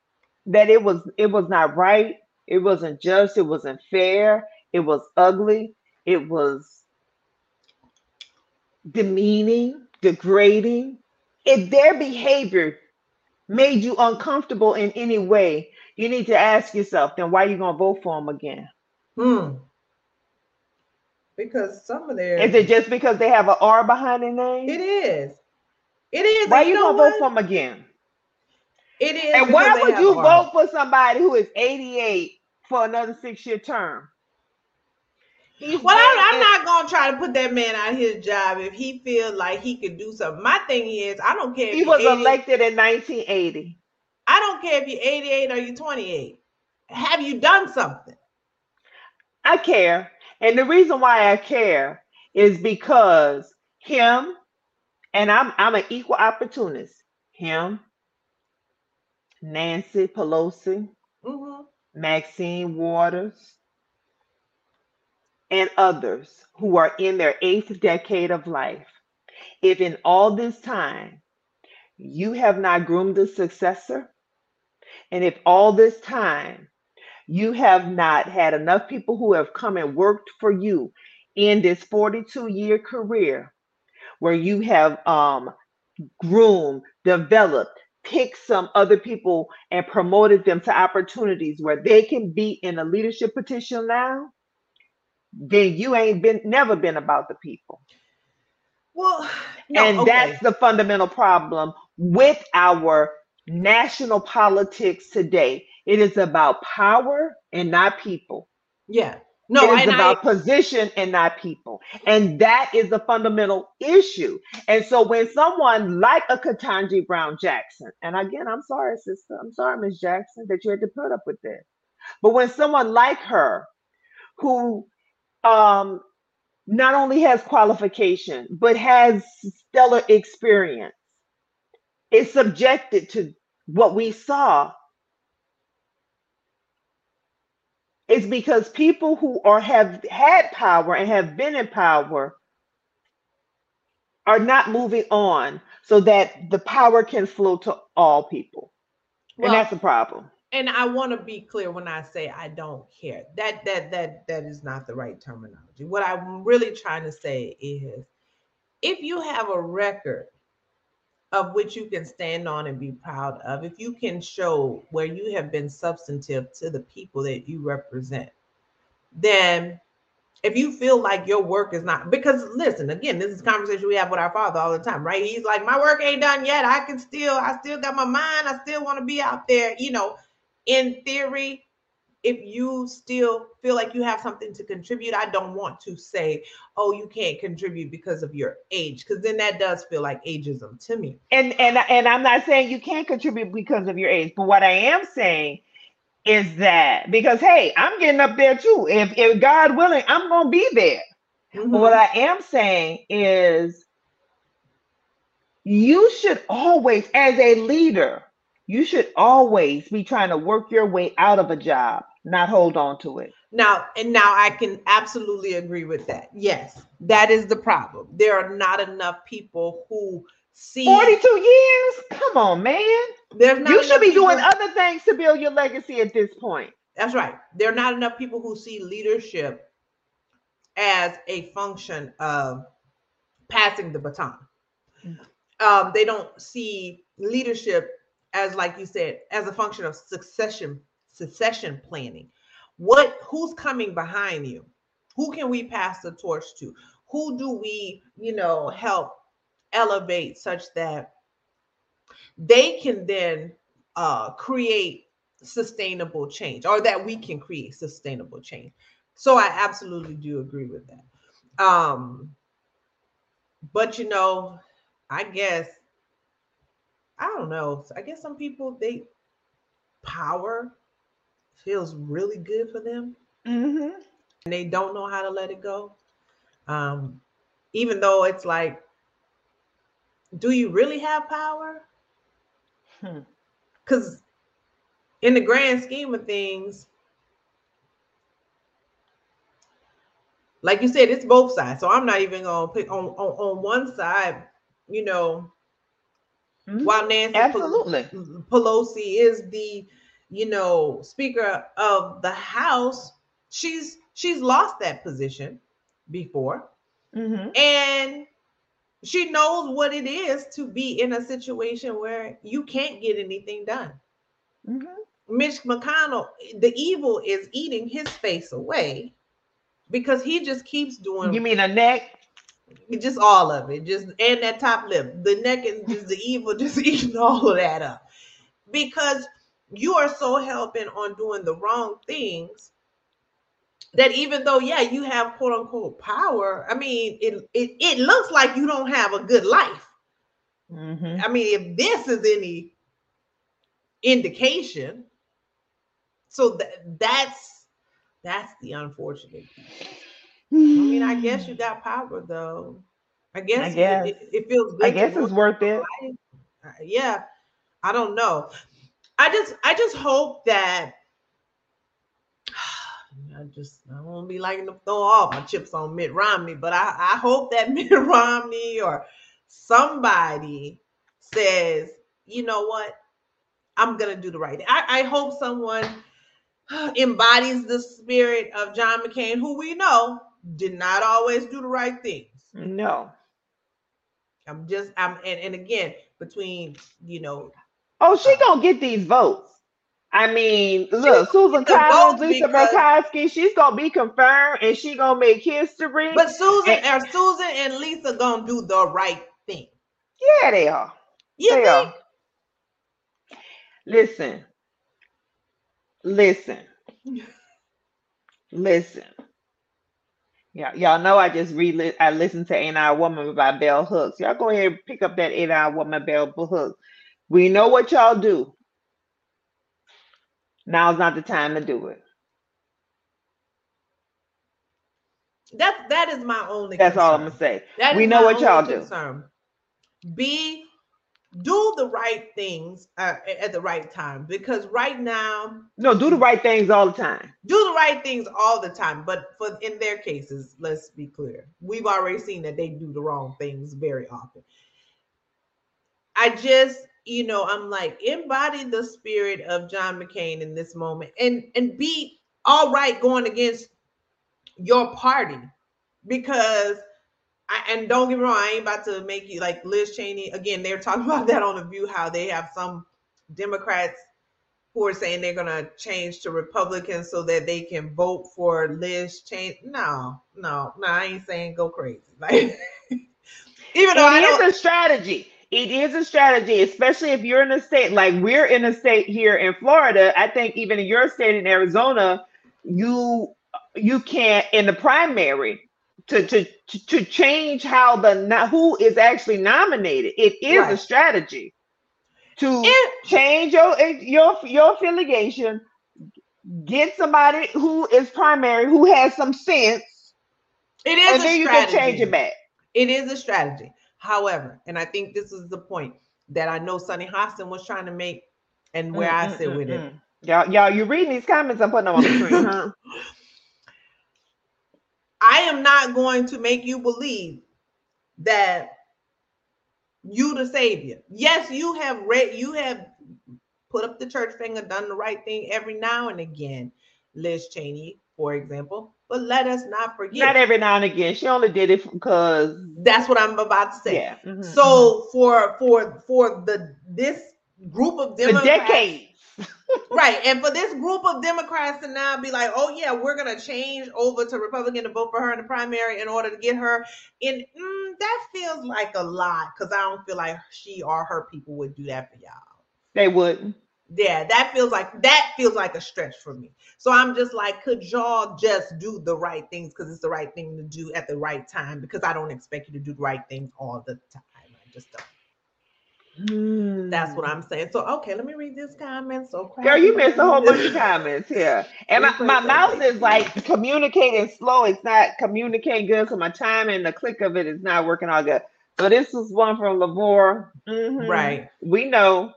that it was it was not right, it wasn't just, it wasn't fair, it was ugly, it was demeaning, degrading. If their behavior made you uncomfortable in any way, you need to ask yourself, then why are you going to vote for them again? Hmm. Because some of their... Is it just because they have an R behind their name? It is. It is. Why are you going to vote for them again? It is. And why would you vote for somebody who is eighty-eight for another six-year term? He's well, I, I'm not going to try to put that man out of his job if he feels like he could do something. My thing is, I don't care if he was elected in nineteen eighty. I don't care if you're eighty-eight or you're twenty-eight. Have you done something? I care. And the reason why I care is because him, and I'm, I'm an equal opportunist, him, Nancy Pelosi, mm-hmm. Maxine Waters, and others who are in their eighth decade of life, if in all this time you have not groomed a successor, and if all this time you have not had enough people who have come and worked for you in this forty-two-year career where you have um, groomed, developed, picked some other people and promoted them to opportunities where they can be in a leadership position now, then you ain't been never been about the people. Well, no, and okay. That's the fundamental problem with our national politics today. It is about power and not people. Yeah. No, it's about I... position and not people. And that is the fundamental issue. And so when someone like a Ketanji Brown Jackson, and again, I'm sorry, sister, I'm sorry, Miss Jackson, that you had to put up with this. But when someone like her who um not only has qualification but has stellar experience is subjected to what we saw, it's because people who are have had power and have been in power are not moving on so that the power can flow to all people. Well, and that's the problem. And I want to be clear when I say I don't care. That that that that is not the right terminology. What I'm really trying to say is, if you have a record of which you can stand on and be proud of, if you can show where you have been substantive to the people that you represent, then if you feel like your work is not, because listen, again, this is a conversation we have with our father all the time, right? He's like, my work ain't done yet. I can still, I still got my mind. I still want to be out there, you know. In theory, if you still feel like you have something to contribute, I don't want to say, oh, you can't contribute because of your age, because then that does feel like ageism to me. And, and, and I'm not saying you can't contribute because of your age, but what I am saying is that, because, hey, I'm getting up there too. If, if God willing, I'm going to be there. Mm-hmm. But what I am saying is you should always, as a leader, you should always be trying to work your way out of a job, not hold on to it. Now, and now I can absolutely agree with that. Yes, that is the problem. There are not enough people who see forty-two years. Come on, man. There's not you should be people. doing other things to build your legacy at this point. That's right. There are not enough people who see leadership as a function of passing the baton. Mm-hmm. Um, they don't see leadership as, like you said, as a function of succession, succession planning. What, who's coming behind you? Who can we pass the torch to? Who do we, you know, help elevate such that they can then uh, create sustainable change, or that we can create sustainable change? So I absolutely do agree with that. Um, but, you know, I guess, I don't know. I guess some people, they power feels really good for them, mm-hmm. and they don't know how to let it go. Um, even though it's like, do you really have power? Because in the grand scheme of things, like you said, it's both sides. So I'm not even going to pick on, on, on one side, you know, mm-hmm. while Nancy Absolutely. Pelosi is the, you know, Speaker of the House, she's she's lost that position before. Mm-hmm. And she knows what it is to be in a situation where you can't get anything done. Mm-hmm. Mitch McConnell, the evil is eating his face away because he just keeps doing. You mean a neck? Just all of it. Just and that top lip. The neck and just the evil just eating all of that up. Because you are so hell bent on doing the wrong things that even though, yeah, you have quote unquote power, I mean, it it, it looks like you don't have a good life. Mm-hmm. I mean, if this is any indication, so that that's that's the unfortunate thing. I mean, I guess you got power though. I guess, I guess. It, it feels good. I guess it's worth it. Life. Yeah, I don't know. I just, I just hope that I just, I won't be liking to throw all my chips on Mitt Romney, but I, I hope that Mitt Romney or somebody says, you know what, I'm going to do the right thing. I, I hope someone embodies the spirit of John McCain, who we know did not always do the right things. No. I'm just, I'm, and, and again, between, you know, oh, she gonna get these votes. I mean, look, Susan Collins, Lisa Murkowski, she's gonna be confirmed and she gonna make history. But Susan, and, or Susan and Lisa gonna do the right thing. Yeah, they are. You they think? Are. Listen, listen, listen. Yeah, y'all know I just re I listened to Ain't I a Woman by Bell Hooks. Y'all go ahead and pick up that Ain't I a Woman Bell Hooks. We know what y'all do. Now's not the time to do it. That that is my only That's concern. All I'm gonna say. That we know what y'all concern. do. Be do the right things uh, at the right time, because right now no, do the right things all the time. Do the right things all the time, but for in their cases, let's be clear. We've already seen that they do the wrong things very often. I just You know, I'm like, embody the spirit of John McCain in this moment and, and be all right going against your party, because I, and don't get me wrong, I ain't about to make you like Liz Cheney. Again, they're talking about that on The View, how they have some Democrats who are saying they're going to change to Republicans so that they can vote for Liz Cheney. No, no, no, I ain't saying go crazy. Like, even though I don't, it's a strategy. It is a strategy, especially if you're in a state like we're in a state here in Florida. I think even in your state in Arizona, you you can't in the primary to to to change how the who is actually nominated. It is right. a strategy to it, change your your your affiliation, get somebody who is primary who has some sense. It is, and a then strategy. You can change it back. It is a strategy. However, and I think this is the point that I know Sonny Hostin was trying to make, and where mm-hmm, I sit mm-hmm. with it. Y'all, y'all, you're reading these comments I'm putting them on the screen, huh? I am not going to make you believe that you the savior. Yes, you have read, you have put up the church finger, done the right thing every now and again, Liz Cheney, for example. But let us not forget. Not every now and again. She only did it because that's what I'm about to say. Yeah. Mm-hmm, so mm-hmm. for for for the this group of Democrats, the decades, right? And for this group of Democrats to now be like, oh yeah, we're gonna change over to Republican to vote for her in the primary in order to get her in. Mm, that feels like a lot, because I don't feel like she or her people would do that for y'all. They wouldn't. Yeah, that feels like that feels like a stretch for me. So I'm just like, could y'all just do the right things, because it's the right thing to do at the right time, because I don't expect you to do the right things all the time. I just don't. Mm. That's what I'm saying. So, okay, let me read this comment. So crap. Girl, you missed a whole bunch of comments here. And my, my mouth is like communicating slow. It's not communicating good, so my time and the click of it is not working all good. So this was one from Lavore. Mm-hmm. Right. We know.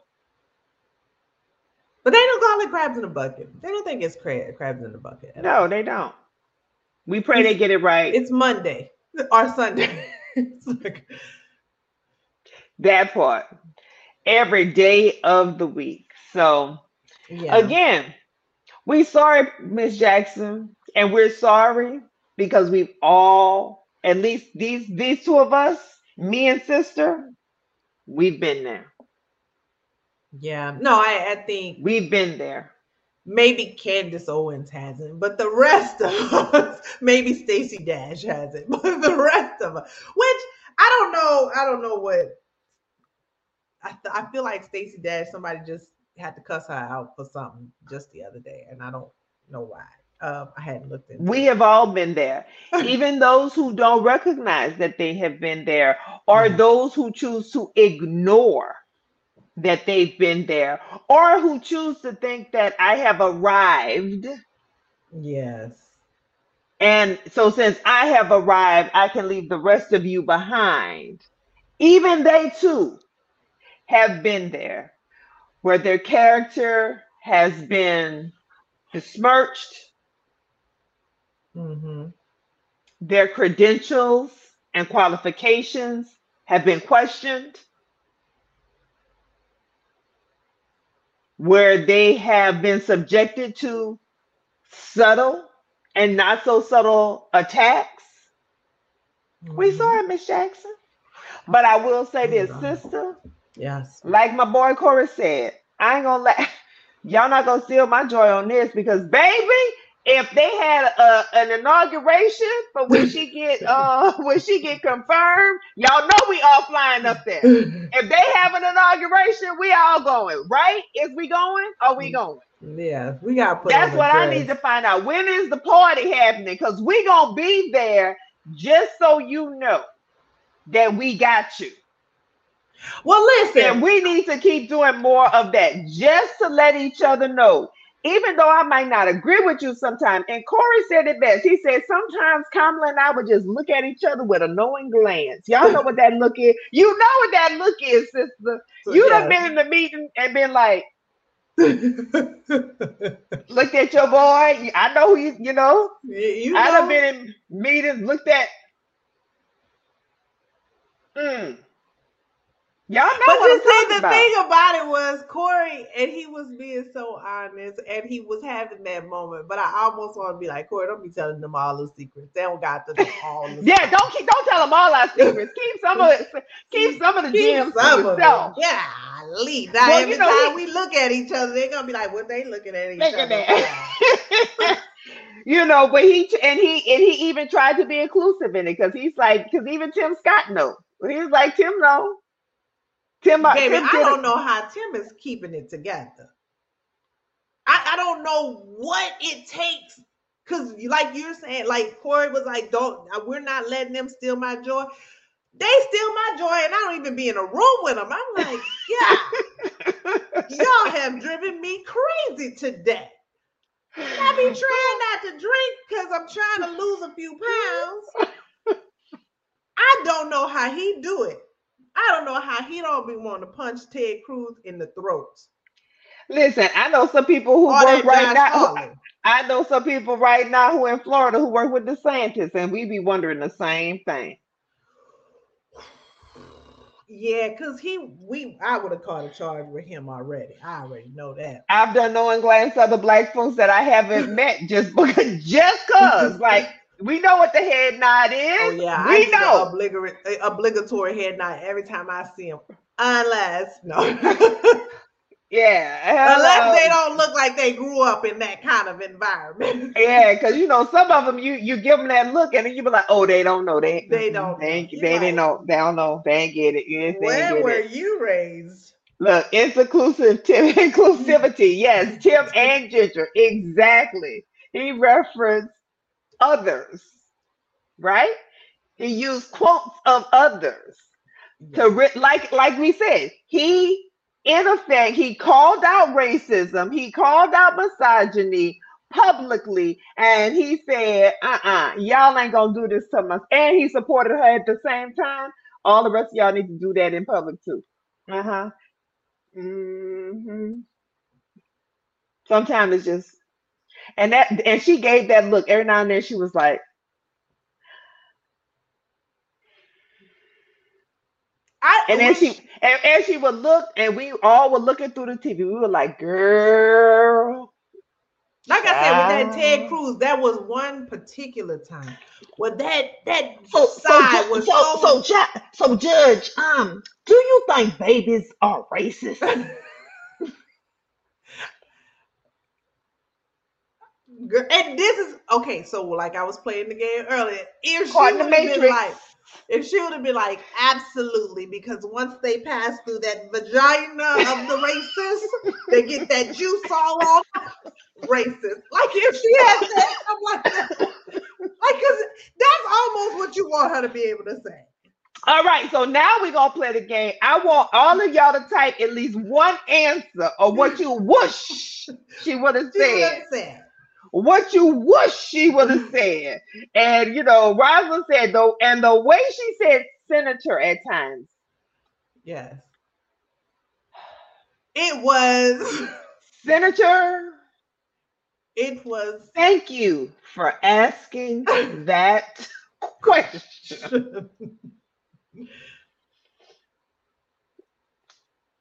But they don't call it crabs in a bucket. They don't think it's crab, crabs in a bucket. No, all. They don't. We pray it's, they get it right. It's Monday or Sunday. It's like, that part. Every day of the week. So, yeah. Again, we sorry, Miz Jackson, and we're sorry because we've all, at least these these two of us, me and sister, we've been there. Yeah, no, I, I think we've been there. Maybe Candace Owens hasn't, but the rest of us, maybe Stacey Dash hasn't, but the rest of us, which I don't know. I don't know what. I, th- I feel like Stacey Dash, somebody just had to cuss her out for something just the other day, and I don't know why. Um, I hadn't looked at it. We have all been there. Even those who don't recognize that they have been there, or mm-hmm. those who choose to ignore that they've been there, or who choose to think that I have arrived. Yes. And so since I have arrived, I can leave the rest of you behind. Even they too have been there, where their character has been besmirched, mm-hmm. their credentials and qualifications have been questioned, where they have been subjected to subtle and not so subtle attacks. Mm-hmm. We saw it, Miss Jackson. But I will say this, sister. Yes. Like my boy Corey said, I ain't gonna let y'all not gonna steal my joy on this, because baby, if they had a, an inauguration for when she get uh when she get confirmed, y'all know we all flying up there. If they have an inauguration, we all going, right? Is we going? Are we going? Yeah, we gotta put. That's what I need to find out. When is the party happening? Because we gonna be there, just so you know that we got you. Well, listen, and we need to keep doing more of that, just to let each other know, even though I might not agree with you sometimes. And Corey said it best. He said, sometimes Kamala and I would just look at each other with a knowing glance. Y'all know what that look is. You know what that look is, sister. So, you'd yes. have been in the meeting and been like, looked at your boy. I know who you, you know, you, you I'd know. Have been in meetings, looked at. Mm. Y'all know but what you I'm see, the about. Thing about it was Corey, and he was being so honest, and he was having that moment. But I almost want to be like, Corey, don't be telling them all the secrets. They don't got to know all the yeah, secrets. don't keep, don't tell them all our secrets. Keep some of it, keep some of the gems to yourself. Yeah, leave. Now well, every you know, time we, we look at each other, they're gonna be like, what they looking at each looking other? At. You know, but he and he and he even tried to be inclusive in it, because he's like, because even Tim Scott knows. He was like, Tim knows. Tim, Baby, Tim, I don't it. know how Tim is keeping it together. I, I don't know what it takes, because like you're saying, like Corey was like, don't, we're not letting them steal my joy. They steal my joy, and I don't even be in a room with them. I'm like, yeah, y'all have driven me crazy today. I be trying not to drink because I'm trying to lose a few pounds. I don't know how he do it. I don't know how he don't be wanting to punch Ted Cruz in the throat. Listen, I know some people who All work right now. Who, I know some people right now who in Florida who work with the scientists, and we be wondering the same thing. Yeah, because he, we, I would have caught a charge with him already. I already know that. I've done knowing glance other black folks that I haven't met just because, just because, like. We know what the head nod is. Oh, yeah. We I know. Obligatory, obligatory head nod every time I see him. Unless, no. yeah. Unless they don't look like they grew up in that kind of environment. Yeah, because, you know, some of them, you, you give them that look, and then you be like, oh, they don't know. They, they don't They, they, they, they, know. they don't know. They ain't get it. Yes, Where get were it. you raised? Look, it's inclusive. Tim, inclusivity. Yes, Tim and Ginger. Exactly. He referenced others, right? He used quotes of others to re- like like we said, he in effect he called out racism, he called out misogyny publicly, and he said, uh-uh, y'all ain't gonna do this to us. And he supported her at the same time. All the rest of y'all need to do that in public too. Uh-huh. Mm-hmm. Sometimes it's just, and that, and she gave that look every now and then. She was like, I, and then she, and, and she would look, and we all were looking through the T V. We were like, girl. Like I said, with that Ted Cruz, that was one particular time. Well, that that so, side so, was so so, so, ju- so judge. Um, do you think babies are racist? And this is okay. So, like I was playing the game earlier. If she would have been like, if she would have been like, absolutely, because once they pass through that vagina of the racist, they get that juice all off. Racist. Like if she had that, I'm like, that. Like, cause that's almost what you want her to be able to say. All right, so now we're gonna play the game. I want all of y'all to type at least one answer of what you wish she would have said. said. What you wish she would have said. And you know, Rosalind said though, and the way she said senator at times. Yes. It was senator. It was. Thank you for asking that question.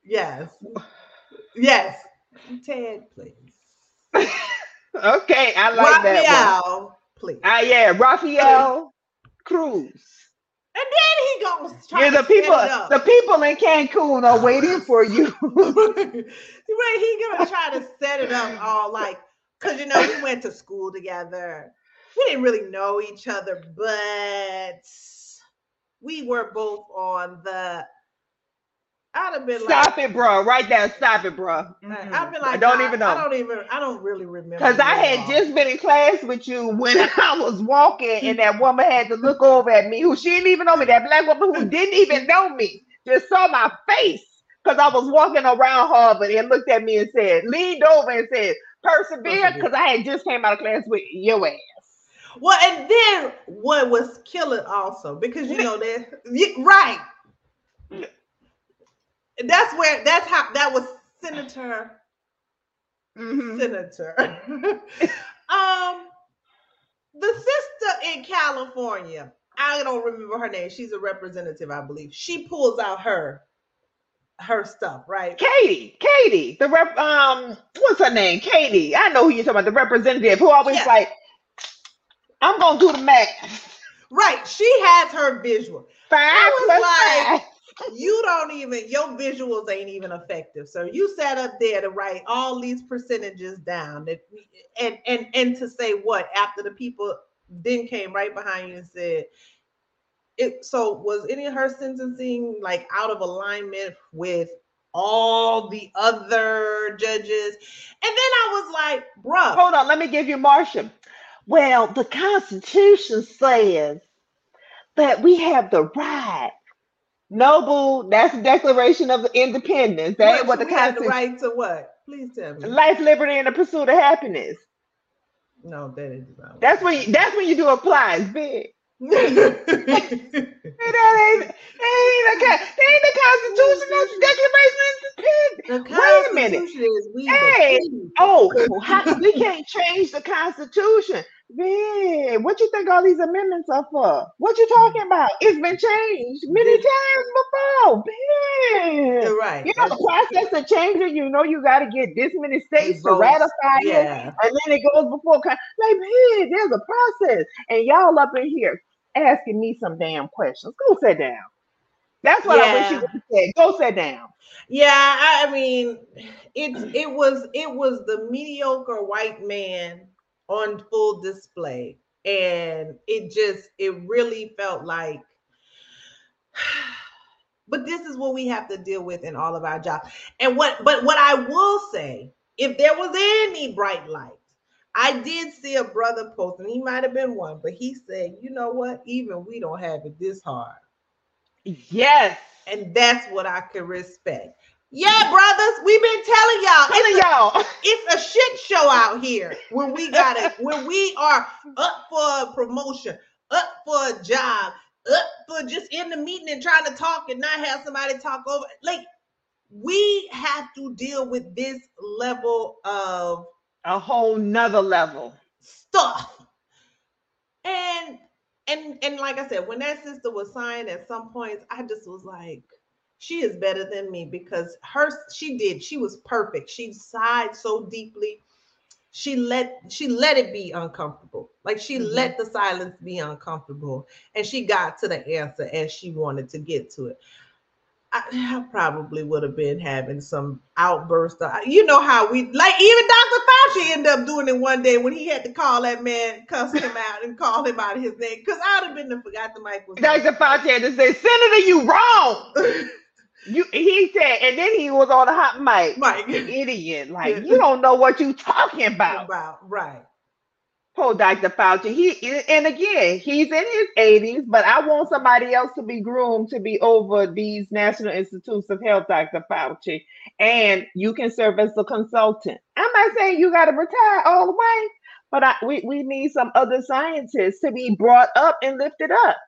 Yes. Yes. Ted, please. Okay, I like Raphael, that one. Raphael, please. Ah, uh, yeah, Raphael Cruz. And then he goes trying yeah, the to people, up. The people in Cancun are waiting for you. Right, he gonna try to set it up all like. Because, you know, we went to school together. We didn't really know each other, but we were both on the... I'd have been Stop like, it, bro. Right there. Stop it, bro. Mm-hmm. I've been like... I don't I, even know. I don't even... I don't really remember. Because I had just been in class with you when I was walking and that woman had to look over at me who she didn't even know me. That black woman who didn't even know me just saw my face because I was walking around Harvard and looked at me and said, leaned over and said... Persevere, because I had just came out of class with your ass. Well, and then what was killing also, because you know that right. That's where that's how that was Senator. Mm-hmm. Senator. um the sister in California, I don't remember her name. She's a representative, I believe. She pulls out her. her stuff, right? Katie, Katie, the rep, um, what's her name? Katie, I know who you're talking about, the representative who always yeah. like, I'm gonna do the math. Right, she has her visual. Five I was like, five. You don't even, your visuals ain't even effective. So you sat up there to write all these percentages down that, and, and, and to say what, after the people then came right behind you and said, It, so was any of her sentencing like out of alignment with all the other judges? And then I was like, bruh. Hold on, let me give you Marsha. Well, the Constitution says that we have the right. No, boo, that's the Declaration of Independence. That ain't what the Constitution. The right to what? Please tell me. Life, liberty, and the pursuit of happiness. No, that is not. That's when you, that's when you do apply. It's big. that ain't, that ain't, a, that ain't the Constitution, that's the Declaration of Independence. Wait a minute. Hey, oh, how, we can't change the Constitution. Man, what you think all these amendments are for? What you talking about? It's been changed many times before. Man. You're right. You know that's the process true. Of changing. You know you got to get this many states to ratify yeah. it, and then it goes before. Like man, there's a process, and y'all up in here. Asking me some damn questions. Go sit down. That's what yeah. I wish you would have said. Go sit down. Yeah, I mean, it's it was it was the mediocre white man on full display, and it just it really felt like. But this is what we have to deal with in all of our jobs. And what, but what I will say, if there was any bright light. I did see a brother post, and he might have been one, but he said, you know what? Even we don't have it this hard. Yes. And that's what I can respect. Yeah, brothers, we've been telling y'all. Telling it's, a, y'all. It's a shit show out here when we got it, when we are up for a promotion, up for a job, up for just in the meeting and trying to talk and not have somebody talk over. Like, we have to deal with this level of a whole nother level stuff. And and and like I said, when that sister was signed, at some points I just was like, she is better than me, because her she did she was perfect. She sighed so deeply. She let she let it be uncomfortable. Like she mm-hmm. let the silence be uncomfortable, and she got to the answer as she wanted to get to it. I, I probably would have been having some outbursts. You know how we, like, even Doctor Fauci ended up doing it one day when he had to call that man, cuss him out and call him out of his name, because I'd have been the forgot the mic was. Doctor Fauci had to say, "Senator, you wrong." You, he said, and then he was on a hot mic. Mike. Idiot. Like, yeah. You don't know what you talking about. about. Right. Poor Doctor Fauci. He, and again, he's in his eighties, but I want somebody else to be groomed to be over these National Institutes of Health, Doctor Fauci. And you can serve as a consultant. I'm not saying you got to retire all the way, but I, we, we need some other scientists to be brought up and lifted up.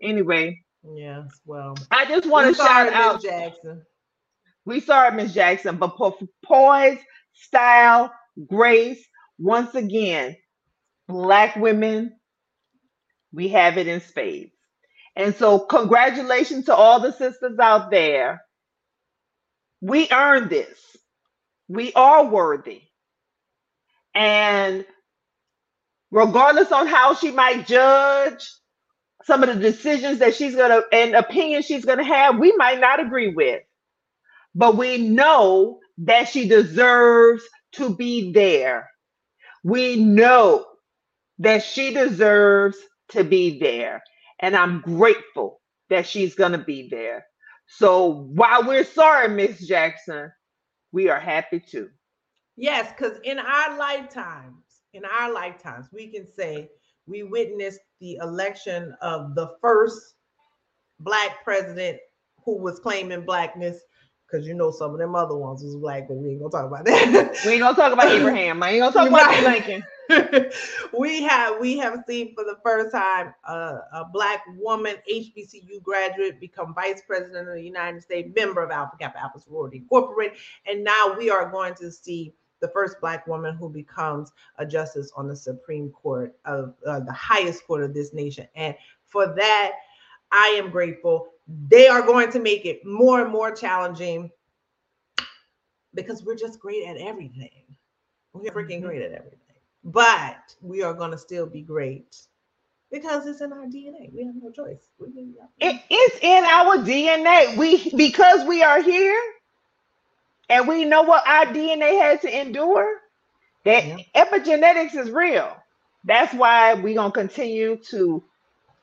Anyway. Yeah, well, I just want to shout out Miz Jackson. We sorry, Miz Jackson, but poise, style, grace. Once again, Black women, we have it in spades. And so, congratulations to all the sisters out there. We earned this. We are worthy. And regardless on how she might judge some of the decisions that she's going to, and opinions she's going to have, we might not agree with, but we know that she deserves to be there. We know that she deserves to be there. And I'm grateful that she's going to be there. So while we're sorry, Miz Jackson, we are happy too. Yes, because in our lifetimes, in our lifetimes, we can say we witnessed the election of the first Black president who was claiming Blackness, because you know some of them other ones was Black, but we ain't gonna talk about that. We ain't gonna talk about Abraham. I ain't gonna talk about Lincoln. We have we have seen for the first time uh, a Black woman H B C U graduate become vice president of the United States, member of Alpha Kappa Alpha Sorority Incorporated, and now we are going to see the first Black woman who becomes a justice on the Supreme Court of uh, the highest court of this nation. And for that, I am grateful. They are going to make it more and more challenging, because we're just great at everything. We're freaking great at everything. But we are going to still be great, because it's in our D N A. We have no choice. It, it's in our D N A. We, because we are here, and we know what our D N A had to endure, that yeah. epigenetics is real. That's why we're going to continue to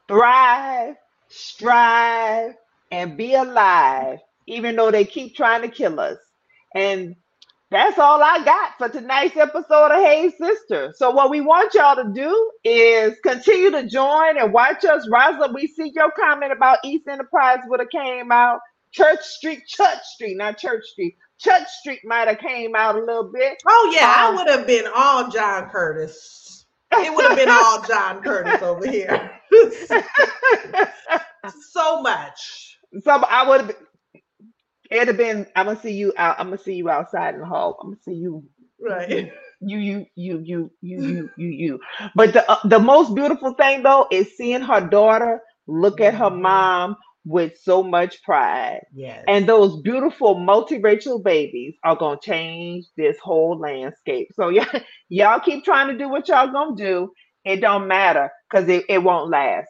thrive, strive, and be alive, even though they keep trying to kill us. And that's all I got for tonight's episode of Hey Sister. So what we want y'all to do is continue to join and watch us. Rosa, we see your comment about East Enterprise would have came out. Church Street, Church Street, not Church Street. Church Street might have came out a little bit. Oh, yeah. Um, I would have been all John Curtis. It would have been all John Curtis over here. So much. So I would have it'd have been, I'm gonna see you out. I'm gonna see you outside in the hall. I'm gonna see you. Right. You, you, you, you, you, you, you, you. But the uh, the most beautiful thing though is seeing her daughter look at her mom with so much pride. Yes. And those beautiful multiracial babies are going to change this whole landscape. So y- y'all keep trying to do what y'all going to do. It don't matter, because it, it won't last.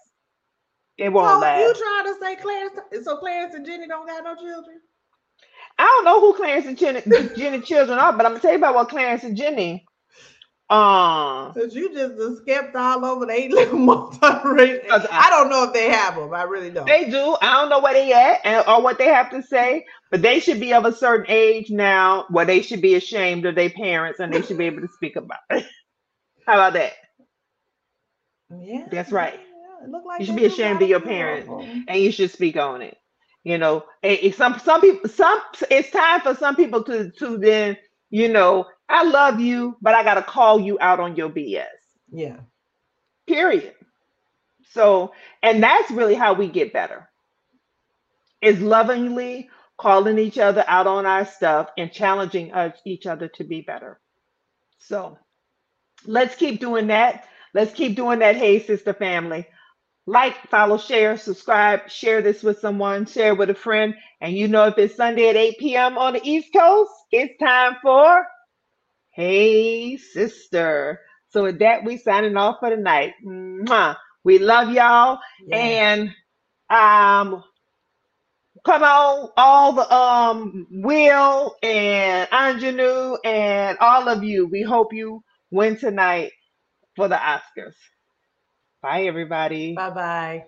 It won't so last. You trying to say Clarence, so Clarence and Ginni don't got no children? I don't know who Clarence and Ginni, Ginni children are, but I'm going to tell you about what Clarence and Ginni. Um, so you just skipped all over the eight little multiracial. I don't know if they have them. I really don't. They do. I don't know where they at and, or what they have to say, but they should be of a certain age now where they should be ashamed of their parents and they should be able to speak about it. How about that? Yeah, that's right. Yeah, look like you should be ashamed of your parents and you should speak on it. You know, it, it, some some people, some it's time for some people to to then, you know. I love you, but I got to call you out on your B S. Yeah. Period. So, and that's really how we get better, is lovingly calling each other out on our stuff and challenging us, each other to be better. So Let's keep doing that. Let's keep doing that. Hey, sister family. Like, follow, share, subscribe, share this with someone, share with a friend. And you know, if it's Sunday at eight p m on the East Coast, it's time for Hey Sister. So with that, we signing off for the night. Mwah. We love y'all. Yeah. And um, come on, all the um, Will and Anjanou and all of you. We hope you win tonight for the Oscars. Bye, everybody. Bye-bye.